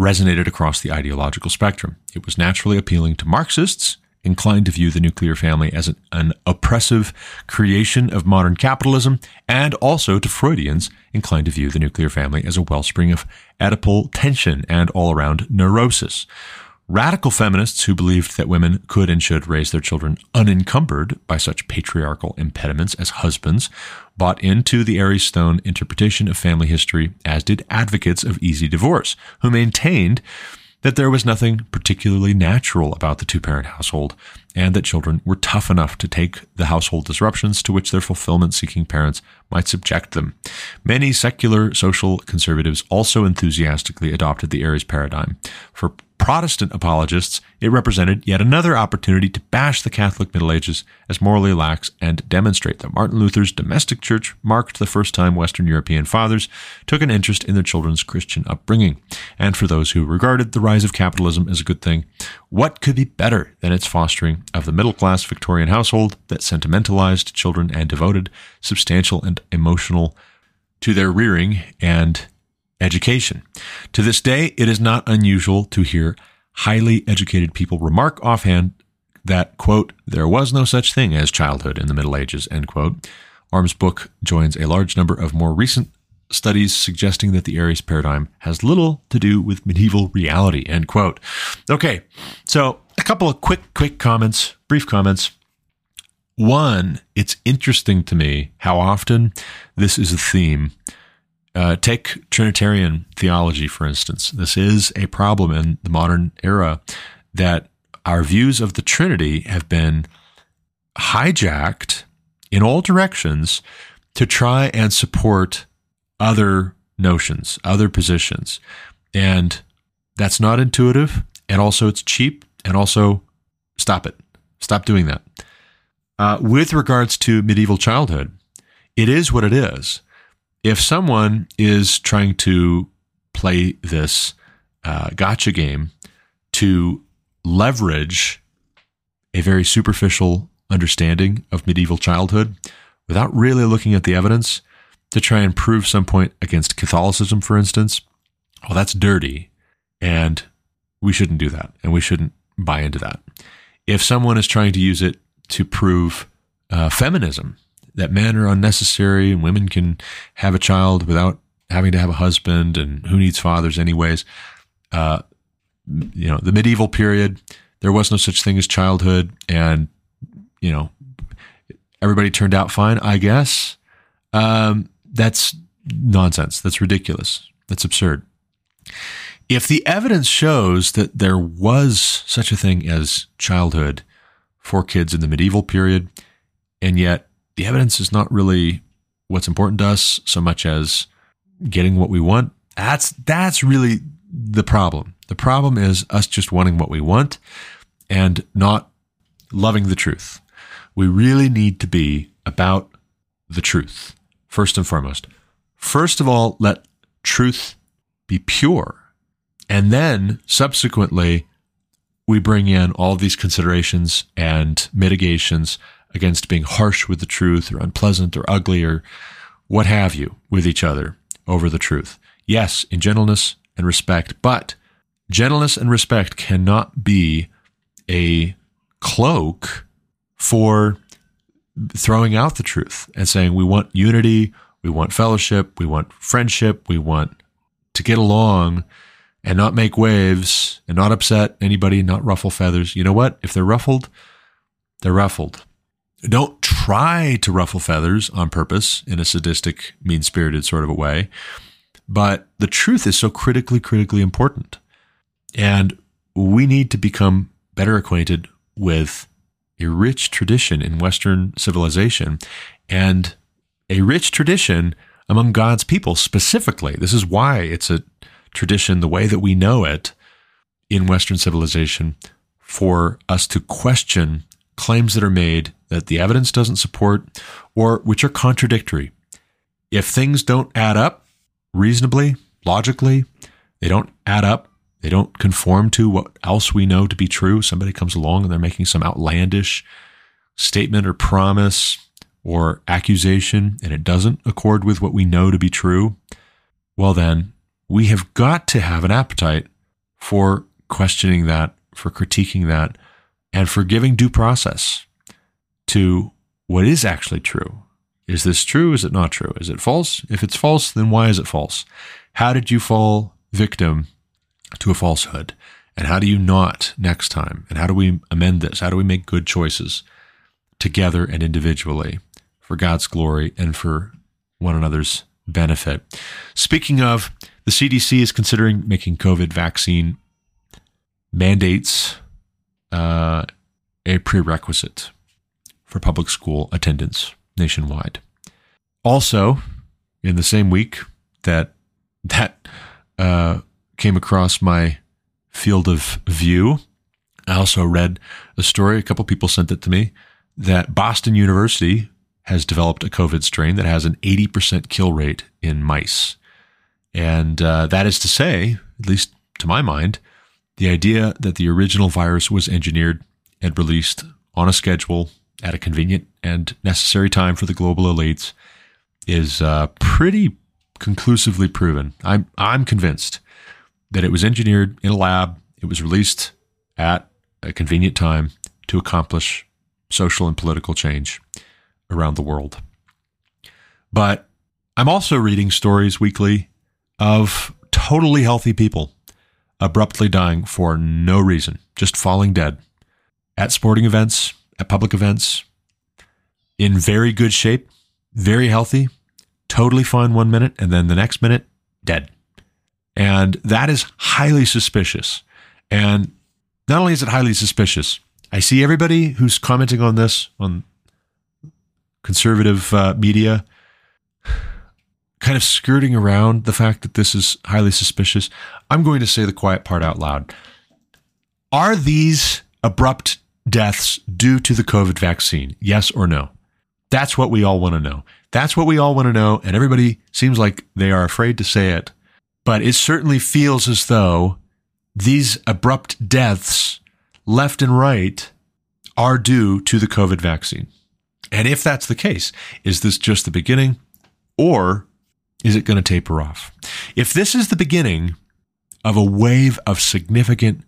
resonated across the ideological spectrum. It was naturally appealing to Marxists, inclined to view the nuclear family as an oppressive creation of modern capitalism, and also to Freudians, inclined to view the nuclear family as a wellspring of Oedipal tension and all-around neurosis. Radical feminists who believed that women could and should raise their children unencumbered by such patriarchal impediments as husbands bought into the Ares Stone interpretation of family history, as did advocates of easy divorce, who maintained that there was nothing particularly natural about the two-parent household and that children were tough enough to take the household disruptions to which their fulfillment-seeking parents might subject them. Many secular social conservatives also enthusiastically adopted the Ares paradigm. For Protestant apologists, it represented yet another opportunity to bash the Catholic Middle Ages as morally lax and demonstrate that Martin Luther's domestic church marked the first time Western European fathers took an interest in their children's Christian upbringing. And for those who regarded the rise of capitalism as a good thing, what could be better than its fostering of the middle-class Victorian household that sentimentalized children and devoted substantial and emotional to their rearing and education. To this day, it is not unusual to hear highly educated people remark offhand that, quote, there was no such thing as childhood in the Middle Ages, end quote. Orm's book joins a large number of more recent studies suggesting that the Ares paradigm has little to do with medieval reality, end quote. Okay, so a couple of quick comments, brief comments. One, it's interesting to me how often this is a theme. Take Trinitarian theology, for instance. This is a problem in the modern era that our views of the Trinity have been hijacked in all directions to try and support other notions, other positions. And that's not intuitive. And also it's cheap. And also stop it. Stop doing that. With regards to medieval childhood, it is what it is. If someone is trying to play this gotcha game to leverage a very superficial understanding of medieval childhood without really looking at the evidence to try and prove some point against Catholicism, for instance. Well, that's dirty, and we shouldn't do that, and we shouldn't buy into that. If someone is trying to use it to prove feminism, that men are unnecessary and women can have a child without having to have a husband, and who needs fathers anyways, the medieval period, there was no such thing as childhood, and, everybody turned out fine, I guess. That's nonsense. That's ridiculous. That's absurd. If the evidence shows that there was such a thing as childhood for kids in the medieval period, and yet the evidence is not really what's important to us so much as getting what we want, that's really the problem. The problem is us just wanting what we want and not loving the truth. We really need to be about the truth, first and foremost. First of all, let truth be pure. And then subsequently, we bring in all these considerations and mitigations against being harsh with the truth or unpleasant or ugly or what have you with each other over the truth. Yes, in gentleness and respect, but gentleness and respect cannot be a cloak for throwing out the truth and saying we want unity, we want fellowship, we want friendship, we want to get along and not make waves and not upset anybody, not ruffle feathers. You know what? If they're ruffled, they're ruffled. Don't try to ruffle feathers on purpose in a sadistic, mean-spirited sort of a way. But the truth is so critically important. And we need to become better acquainted with a rich tradition in Western civilization and a rich tradition among God's people specifically. This is why it's a tradition, the way that we know it in Western civilization, for us to question claims that are made that the evidence doesn't support or which are contradictory. If things don't add up reasonably, logically, they don't add up, they don't conform to what else we know to be true. Somebody comes along and they're making some outlandish statement or promise or accusation, and it doesn't accord with what we know to be true. Well, then we have got to have an appetite for questioning that, for critiquing that, and for giving due process to what is actually true. Is this true? Is it not true? Is it false? If it's false, then why is it false? How did you fall victim to a falsehood? And how do you not next time? And how do we amend this? How do we make good choices together and individually for God's glory and for one another's benefit? Speaking of, the CDC is considering making COVID vaccine mandates a prerequisite for public school attendance nationwide. Also, in the same week that came across my field of view, I also read a story, a couple people sent it to me, that Boston University has developed a COVID strain that has an 80% kill rate in mice. And that is to say, at least to my mind, the idea that the original virus was engineered and released on a schedule at a convenient and necessary time for the global elites is pretty conclusively proven. I'm convinced that it was engineered in a lab. It was released at a convenient time to accomplish social and political change around the world. But I'm also reading stories weekly of totally healthy people abruptly dying for no reason, just falling dead at sporting events, at public events, in very good shape, very healthy, totally fine one minute, and then the next minute, dead. And that is highly suspicious. And not only is it highly suspicious, I see everybody who's commenting on this on conservative media kind of skirting around the fact that this is highly suspicious. I'm going to say the quiet part out loud. Are these abrupt deaths due to the COVID vaccine? Yes or no? That's what we all want to know. That's what we all want to know, and everybody seems like they are afraid to say it, but it certainly feels as though these abrupt deaths left and right are due to the COVID vaccine. And if that's the case, is this just the beginning, or is it going to taper off? If this is the beginning of a wave of significant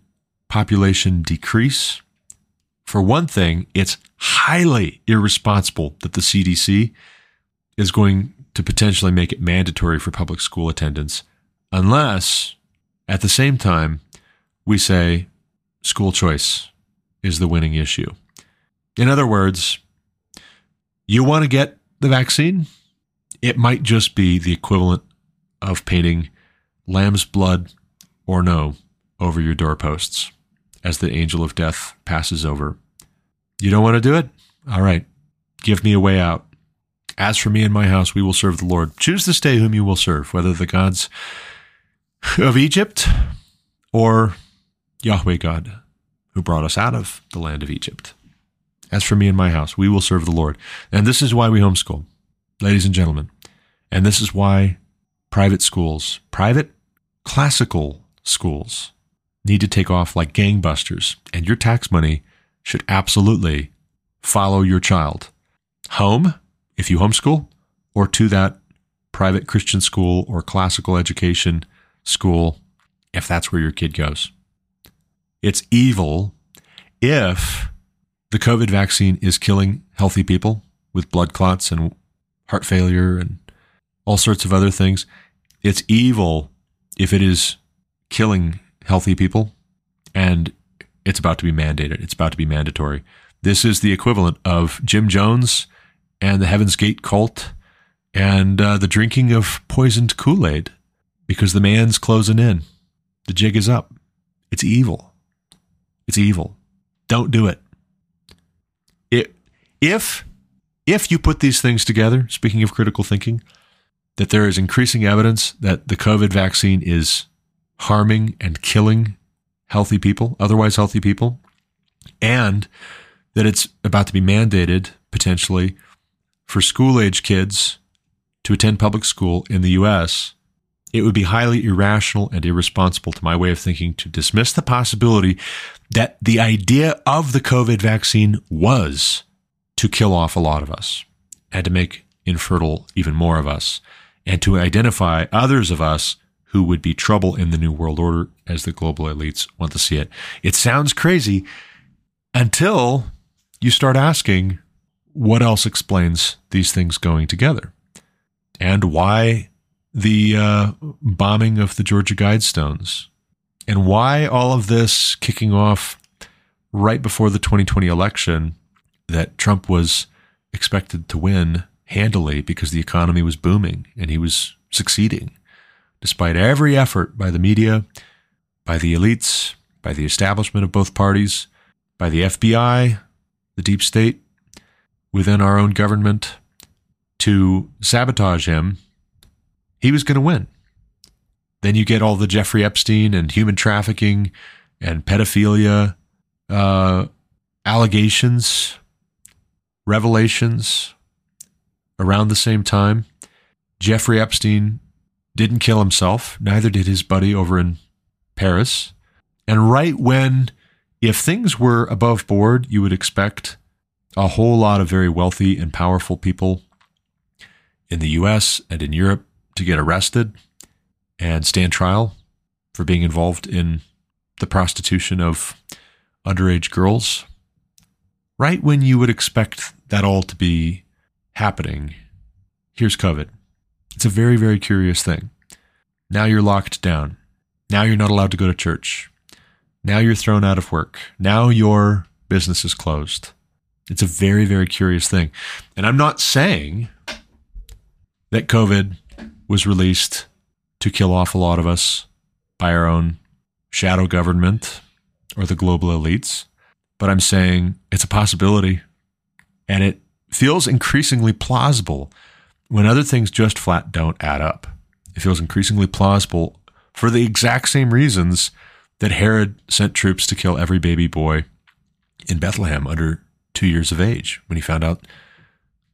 population decrease, for one thing, it's highly irresponsible that the CDC is going to potentially make it mandatory for public school attendance, unless at the same time we say school choice is the winning issue. In other words, you want to get the vaccine? It might just be the equivalent of painting lamb's blood or no over your doorposts as the angel of death passes over. You don't want to do it? All right. Give me a way out. As for me and my house, we will serve the Lord. Choose this day whom you will serve, whether the gods of Egypt or Yahweh God, who brought us out of the land of Egypt. As for me and my house, we will serve the Lord. And this is why we homeschool, ladies and gentlemen. And this is why private schools, private classical schools, need to take off like gangbusters. And your tax money should absolutely follow your child home, if you homeschool, or to that private Christian school or classical education school, if that's where your kid goes. It's evil if the COVID vaccine is killing healthy people with blood clots and heart failure and all sorts of other things. It's evil if it is killing healthy people and it's about to be mandated. It's about to be mandatory. This is the equivalent of Jim Jones and the Heaven's Gate cult and the drinking of poisoned Kool-Aid, because the man's closing in. The jig is up. It's evil. It's evil. Don't do it. If you put these things together, speaking of critical thinking, that there is increasing evidence that the COVID vaccine is harming and killing healthy people, otherwise healthy people, and that it's about to be mandated potentially for school-age kids to attend public school in the U.S., it would be highly irrational and irresponsible, to my way of thinking, to dismiss the possibility that the idea of the COVID vaccine was to kill off a lot of us and to make infertile even more of us and to identify others of us who would be trouble in the New World Order as the global elites want to see it. It sounds crazy until you start asking what else explains these things going together and why the bombing of the Georgia Guidestones, and why all of this kicking off right before the 2020 election that Trump was expected to win handily because the economy was booming and he was succeeding, despite every effort by the media, by the elites, by the establishment of both parties, by the FBI, the deep state, within our own government, to sabotage him. He was going to win. Then you get all the Jeffrey Epstein and human trafficking and pedophilia allegations, revelations around the same time. Jeffrey Epstein didn't kill himself. Neither did his buddy over in Paris. And right when, if things were above board, you would expect a whole lot of very wealthy and powerful people in the US and in Europe to get arrested and stand trial for being involved in the prostitution of underage girls. Right when you would expect that all to be happening, here's COVID. It's a very, very curious thing. Now you're locked down. Now you're not allowed to go to church. Now you're thrown out of work. Now your business is closed. It's a very, very curious thing. And I'm not saying that COVID was released to kill off a lot of us by our own shadow government or the global elites. But I'm saying it's a possibility, and it feels increasingly plausible when other things just flat don't add up. It feels increasingly plausible for the exact same reasons that Herod sent troops to kill every baby boy in Bethlehem under 2 years of age when he found out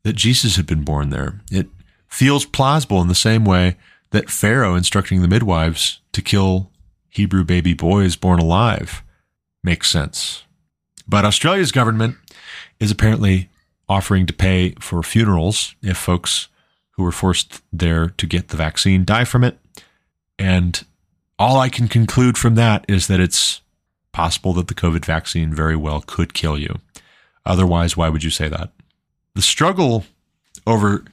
that Jesus had been born there. It feels plausible in the same way that Pharaoh instructing the midwives to kill Hebrew baby boys born alive makes sense. But Australia's government is apparently offering to pay for funerals if folks who were forced there to get the vaccine die from it. And all I can conclude from that is that it's possible that the COVID vaccine very well could kill you. Otherwise, why would you say that? The struggle over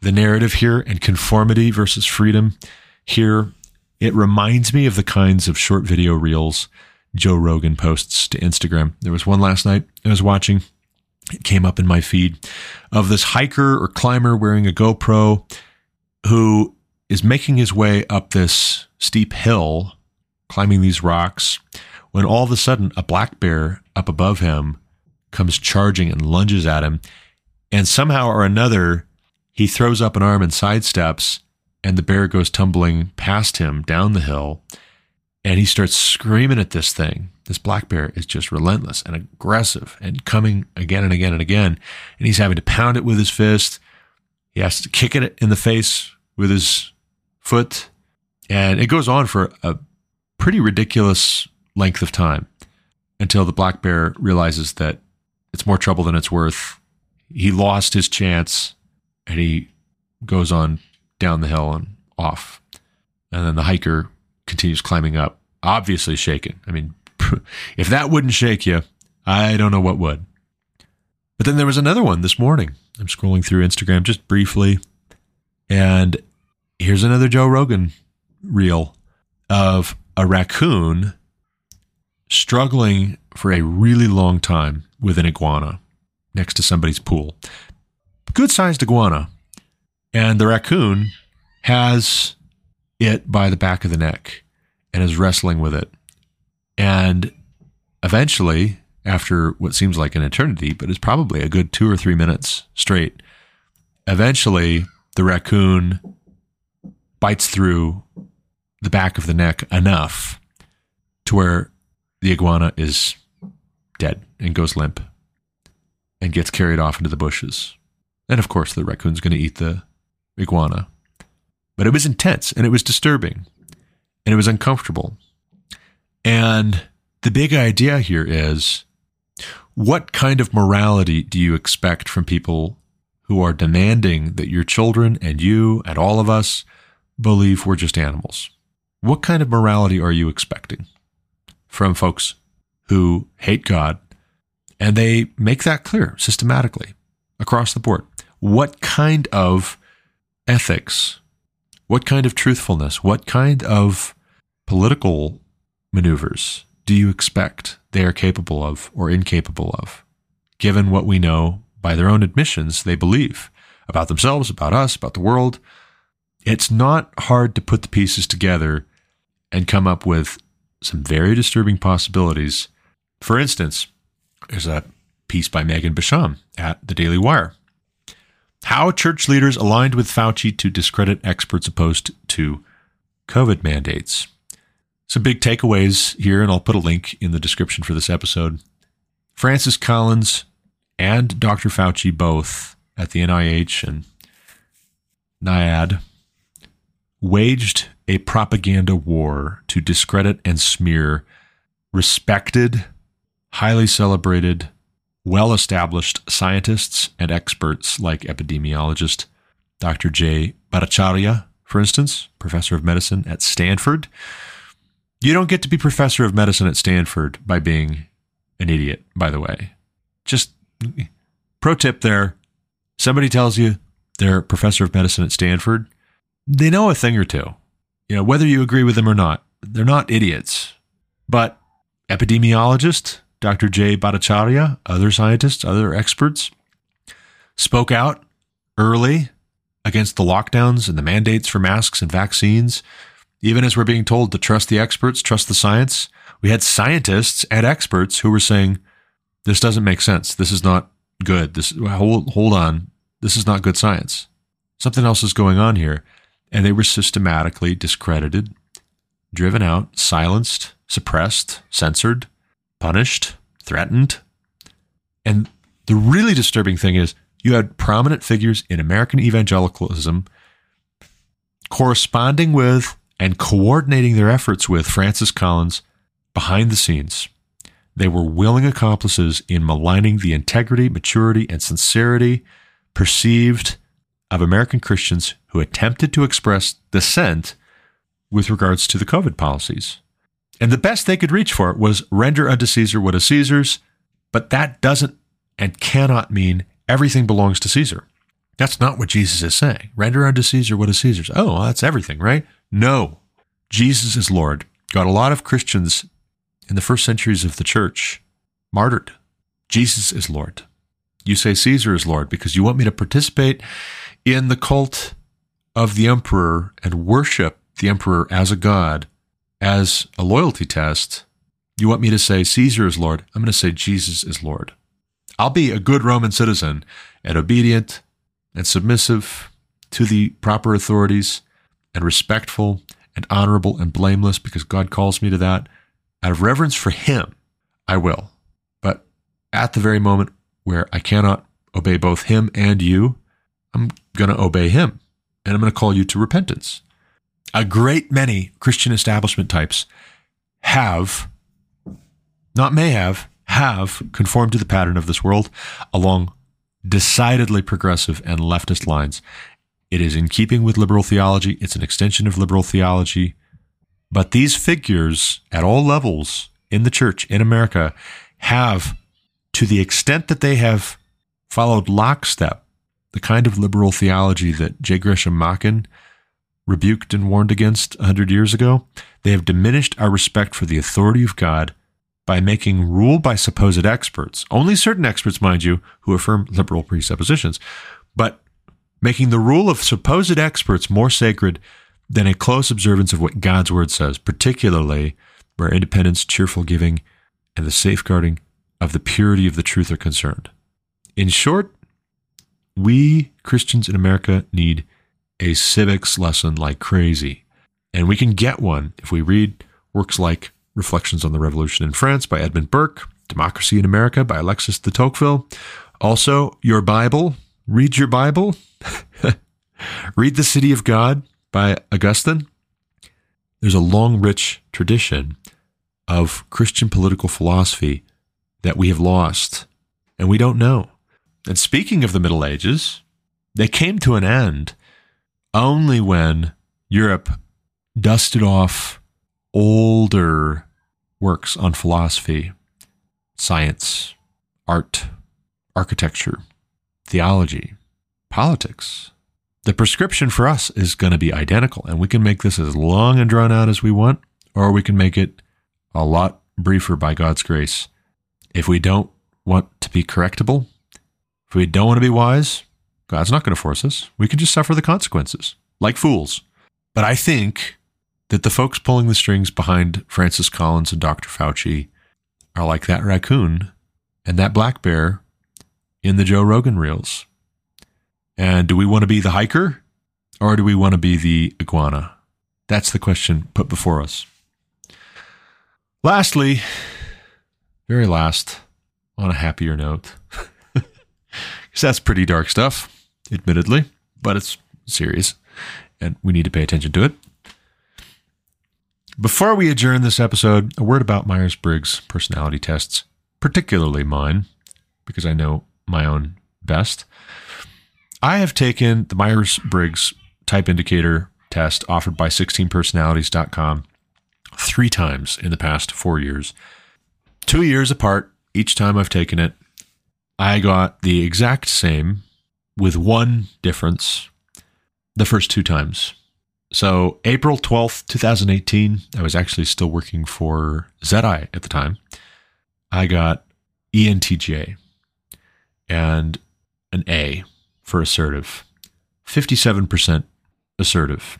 the narrative here and conformity versus freedom here, it reminds me of the kinds of short video reels Joe Rogan posts to Instagram. There was one last night I was watching. It came up in my feed of this hiker or climber wearing a GoPro who is making his way up this steep hill, climbing these rocks, when all of a sudden a black bear up above him comes charging and lunges at him. And somehow or another, he throws up an arm and sidesteps, and the bear goes tumbling past him down the hill. And he starts screaming at this thing. This black bear is just relentless and aggressive and coming again and again and again. And he's having to pound it with his fist. He has to kick it in the face with his foot. And it goes on for a pretty ridiculous length of time until the black bear realizes that it's more trouble than it's worth. He lost his chance, and he goes on down the hill and off. And then the hiker continues climbing up, obviously shaken. I mean, if that wouldn't shake you, I don't know what would. But then there was another one this morning. I'm scrolling through Instagram just briefly, and here's another Joe Rogan reel of a raccoon struggling for a really long time with an iguana next to somebody's pool. Good-sized iguana. And the raccoon has it by the back of the neck and is wrestling with it. And eventually, after what seems like an eternity, but it's probably a good 2 or 3 minutes straight, eventually the raccoon bites through the back of the neck enough to where the iguana is dead and goes limp and gets carried off into the bushes. And of course, the raccoon's going to eat the iguana. But it was intense, and it was disturbing, and it was uncomfortable. And the big idea here is, what kind of morality do you expect from people who are demanding that your children and you and all of us believe we're just animals? What kind of morality are you expecting from folks who hate God? And they make that clear systematically across the board. What kind of ethics, what kind of truthfulness, what kind of political maneuvers do you expect they are capable of or incapable of, given what we know by their own admissions they believe about themselves, about us, about the world? It's not hard to put the pieces together and come up with some very disturbing possibilities. For instance, there's a piece by Megan Basham at the Daily Wire. How church leaders aligned with Fauci to discredit experts opposed to COVID mandates. Some big takeaways here, and I'll put a link in the description for this episode. Francis Collins and Dr. Fauci, both at the NIH and NIAID, waged a propaganda war to discredit and smear respected, highly celebrated, well-established scientists and experts like epidemiologist Dr. Jay Bhattacharya, for instance, professor of medicine at Stanford. You don't get to be professor of medicine at Stanford by being an idiot, by the way. Just pro tip there. Somebody tells you they're a professor of medicine at Stanford, they know a thing or two. You know, whether you agree with them or not, they're not idiots. But epidemiologist Dr. Jay Bhattacharya, other scientists, other experts, spoke out early against the lockdowns and the mandates for masks and vaccines. Even as we're being told to trust the experts, trust the science, we had scientists and experts who were saying, this doesn't make sense. This is not good. Hold on. This is not good science. Something else is going on here. And they were systematically discredited, driven out, silenced, suppressed, censored, punished, threatened. And the really disturbing thing is you had prominent figures in American evangelicalism corresponding with and coordinating their efforts with Francis Collins behind the scenes They were willing accomplices in maligning the integrity, maturity, and sincerity perceived of American Christians who attempted to express dissent with regards to the COVID policies. And the best they could reach for was render unto Caesar what is Caesar's, but that doesn't and cannot mean everything belongs to Caesar. That's not what Jesus is saying. Render unto Caesar what is Caesar's. Oh, well, that's everything, right? No. Jesus is Lord. Got a lot of Christians in the first centuries of the church martyred. Jesus is Lord. You say Caesar is Lord because you want me to participate in the cult of the emperor and worship the emperor as a god, as a loyalty test. You want me to say Caesar is Lord. I'm going to say Jesus is Lord. I'll be a good Roman citizen and obedient and submissive to the proper authorities and respectful and honorable and blameless because God calls me to that. Out of reverence for him, I will. But at the very moment where I cannot obey both him and you, I'm going to obey him and I'm going to call you to repentance. A great many Christian establishment types have, not may have conformed to the pattern of this world along decidedly progressive and leftist lines. It is in keeping with liberal theology. It's an extension of liberal theology. But these figures at all levels in the church in America have, to the extent that they have followed lockstep, the kind of liberal theology that J. Gresham Machen rebuked and warned against 100 years ago, they have diminished our respect for the authority of God by making rule by supposed experts, only certain experts, mind you, who affirm liberal presuppositions, but making the rule of supposed experts more sacred than a close observance of what God's word says, particularly where independence, cheerful giving, and the safeguarding of the purity of the truth are concerned. In short, we Christians in America need a civics lesson like crazy. And we can get one if we read works like Reflections on the Revolution in France by Edmund Burke, Democracy in America by Alexis de Tocqueville. Also, your Bible, read your Bible. Read The City of God by Augustine. There's a long, rich tradition of Christian political philosophy that we have lost, and we don't know. And speaking of the Middle Ages, they came to an end only when Europe dusted off older works on philosophy, science, art, architecture, theology, politics. The prescription for us is going to be identical, and we can make this as long and drawn out as we want, or we can make it a lot briefer by God's grace. If we don't want to be correctable, if we don't want to be wise, God's not going to force us. We can just suffer the consequences, like fools. But I think that the folks pulling the strings behind Francis Collins and Dr. Fauci are like that raccoon and that black bear in the Joe Rogan reels. And do we want to be the hiker or do we want to be the iguana? That's the question put before us. Lastly, very last, on a happier note, because that's pretty dark stuff, admittedly, but it's serious and we need to pay attention to it. Before we adjourn this episode, a word about Myers-Briggs personality tests, particularly mine, because I know my own best. I have taken the Myers-Briggs type indicator test offered by 16personalities.com 3 times in the past 4 years. 2 years apart, each time I've taken it, I got the exact same with one difference the first 2 times. So April 12th, 2018, I was actually still working for ZI at the time. I got ENTJ and an A for assertive, 57% assertive,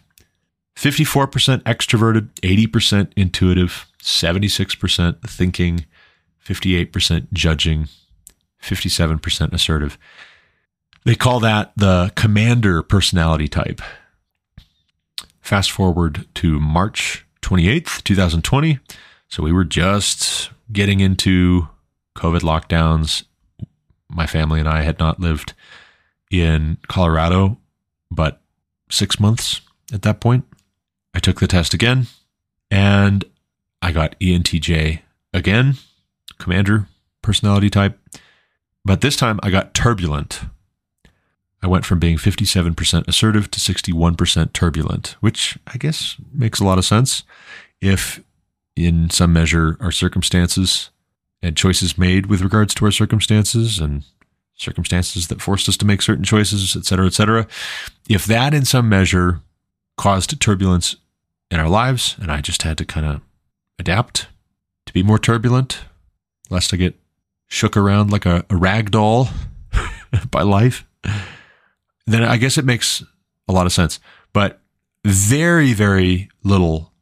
54% extroverted, 80% intuitive, 76% thinking, 58% judging, 57% assertive. They call that the commander personality type. Fast forward to March 28th, 2020. So we were just getting into COVID lockdowns. My family and I had not lived in Colorado, but 6 months at that point. I took the test again and I got ENTJ again commander personality type. But this time I got turbulent. I went from being 57% assertive to 61% turbulent, which I guess makes a lot of sense if in some measure our circumstances and choices made with regards to our circumstances and circumstances that forced us to make certain choices, et cetera, if that in some measure caused turbulence in our lives, and I just had to kind of adapt to be more turbulent, lest I get shook around like a rag doll by life, then I guess it makes a lot of sense. But very, very little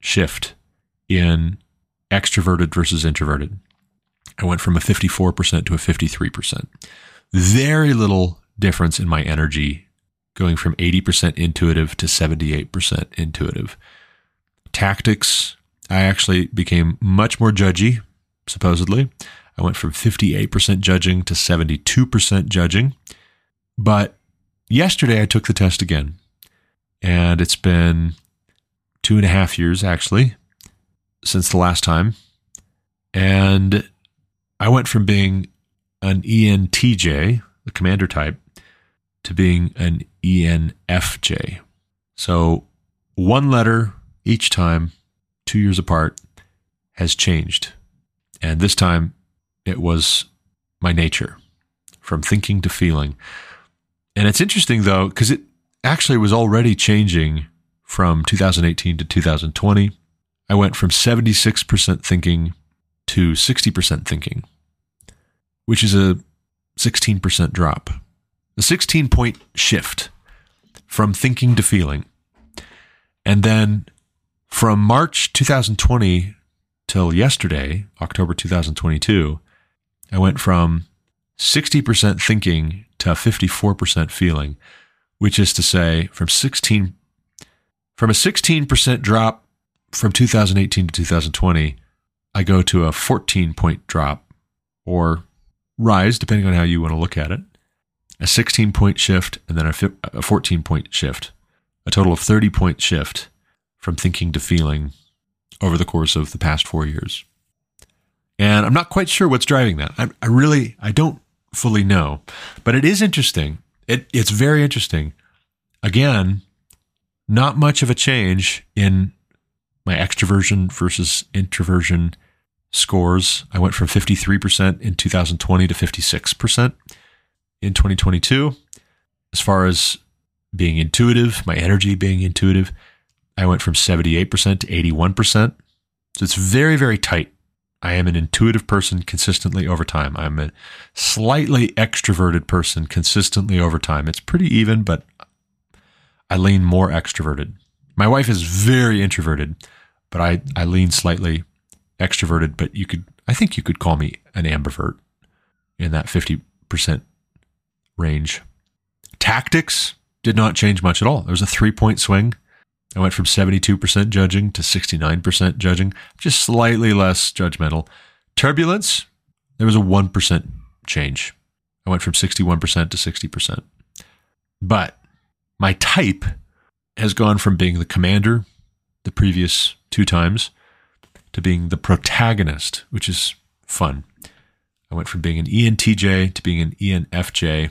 shift in extroverted versus introverted. I went from a 54% to a 53%. Very little difference in my energy, going from 80% intuitive to 78% intuitive. Tactics, I actually became much more judgy, supposedly. I went from 58% judging to 72% judging. But yesterday I took the test again, and it's been 2.5 years actually since the last time. And I went from being an ENTJ, the commander type, to being an ENFJ. So one letter each time, 2 years apart, has changed. And this time it was my nature, from thinking to feeling. And it's interesting, though, because it actually was already changing from 2018 to 2020. I went from 76% thinking to 60% thinking, which is a 16% drop, a 16-point shift from thinking to feeling. And then from March 2020 till yesterday, October 2022, I went from 60% thinking to 54% feeling, which is to say from a 16% drop from 2018 to 2020, I go to a 14-point drop or rise, depending on how you want to look at it, a 16-point shift, and then a 14-point shift, a total of 30-point shift from thinking to feeling over the course of the past 4 years. And I'm not quite sure what's driving that. I don't fully know, but it is interesting. It's very interesting. Again, not much of a change in my extroversion versus introversion scores. I went from 53% in 2020 to 56% in 2022. As far as being intuitive, my energy being intuitive, I went from 78% to 81%. So it's very, very tight. I am an intuitive person consistently over time. I'm a slightly extroverted person consistently over time. It's pretty even, but I lean more extroverted. My wife is very introverted, but I lean slightly extroverted, but I think you could call me an ambivert in that 50% range. Tactics did not change much at all. There was a 3-point swing. I went from 72% judging to 69% judging, just slightly less judgmental. Turbulence, there was a 1% change. I went from 61% to 60%. But my type has gone from being the commander the previous 2 times to being the protagonist, which is fun. I went from being an ENTJ to being an ENFJ.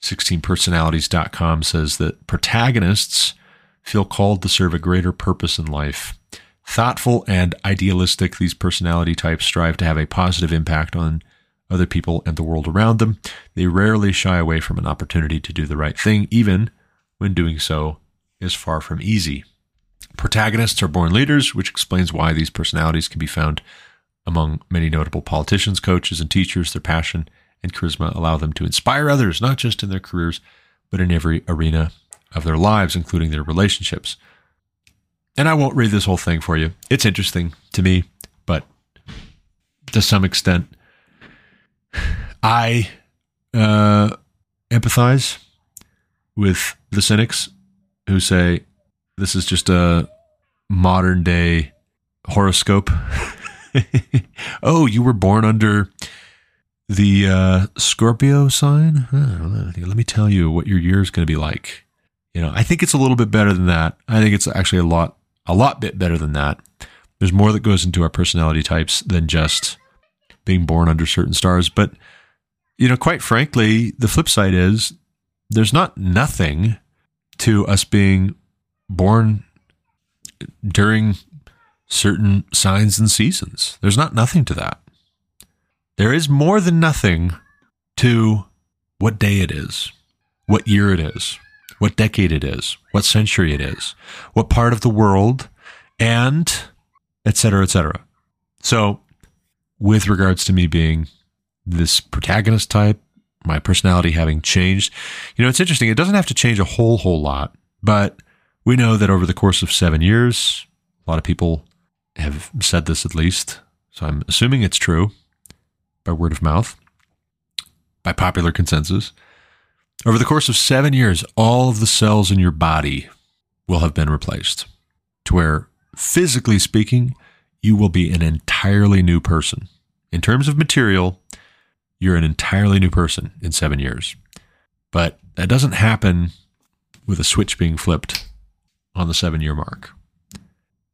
16personalities.com says that protagonists feel called to serve a greater purpose in life. Thoughtful and idealistic, these personality types strive to have a positive impact on other people and the world around them. They rarely shy away from an opportunity to do the right thing, even when doing so is far from easy. Protagonists are born leaders, which explains why these personalities can be found among many notable politicians, coaches, and teachers. Their passion and charisma allow them to inspire others, not just in their careers, but in every arena of their lives, including their relationships. And I won't read this whole thing for you. It's interesting to me, but to some extent, I empathize with the cynics who say this is just a modern day horoscope. Oh, you were born under the Scorpio sign? Oh, let me tell you what your year is going to be like. I think it's a little bit better than that. I think it's actually a lot bit better than that. There's more that goes into our personality types than just being born under certain stars. But, you know, quite frankly, the flip side is there's not nothing to us being born during certain signs and seasons. There's not nothing to that. There is more than nothing to what day it is, what year it is, what decade it is, what century it is, what part of the world, and et cetera, et cetera. So with regards to me being this protagonist type, my personality having changed, you know, it's interesting. It doesn't have to change a whole lot, but we know that over the course of 7 years, a lot of people have said this at least, so I'm assuming it's true by word of mouth, by popular consensus. Over the course of 7 years, all of the cells in your body will have been replaced to where, physically speaking, you will be an entirely new person. In terms of material, you're an entirely new person in 7 years. But that doesn't happen with a switch being flipped on the 7-year mark.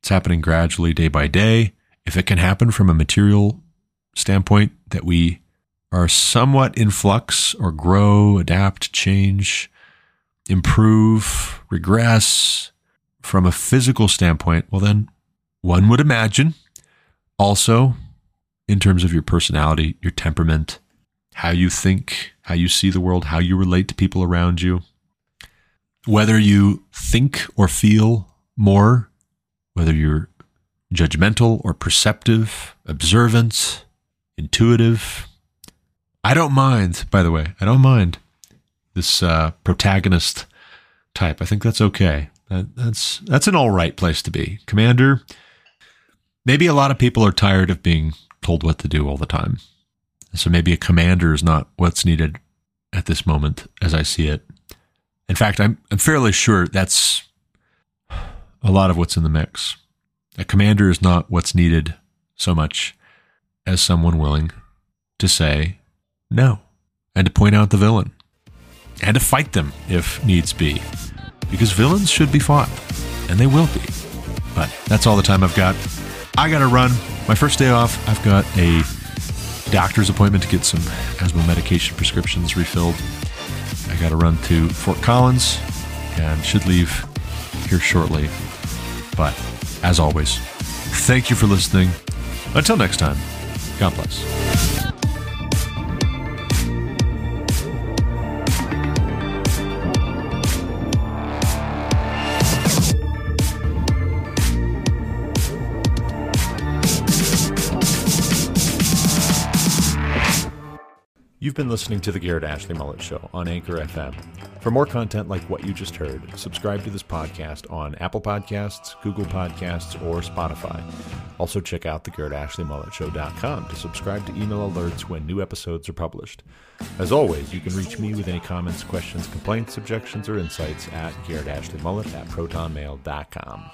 It's happening gradually, day by day. If it can happen from a material standpoint that we are somewhat in flux or grow, adapt, change, improve, regress from a physical standpoint, well, then one would imagine also in terms of your personality, your temperament, how you think, how you see the world, how you relate to people around you, whether you think or feel more, whether you're judgmental or perceptive, observant, intuitive. I don't mind, by the way, I don't mind this protagonist type. I think that's okay. That's an all right place to be. Commander, maybe a lot of people are tired of being told what to do all the time. So maybe a commander is not what's needed at this moment as I see it. In fact, I'm fairly sure that's a lot of what's in the mix. A commander is not what's needed so much as someone willing to say no and to point out the villain and to fight them if needs be, because villains should be fought and they will be. But that's all the time I've got. I got to run. My first day off, I've got a doctor's appointment to get some asthma medication prescriptions refilled. I got to run to Fort Collins and should leave here shortly. But as always, thank you for listening. Until next time, God bless. You've been listening to The Garrett Ashley Mullet Show on Anchor FM. For more content like what you just heard, subscribe to this podcast on Apple Podcasts, Google Podcasts, or Spotify. Also check out thegarrettashleymullet.com to subscribe to email alerts when new episodes are published. As always, you can reach me with any comments, questions, complaints, objections, or insights at garrettashleymullet@protonmail.com.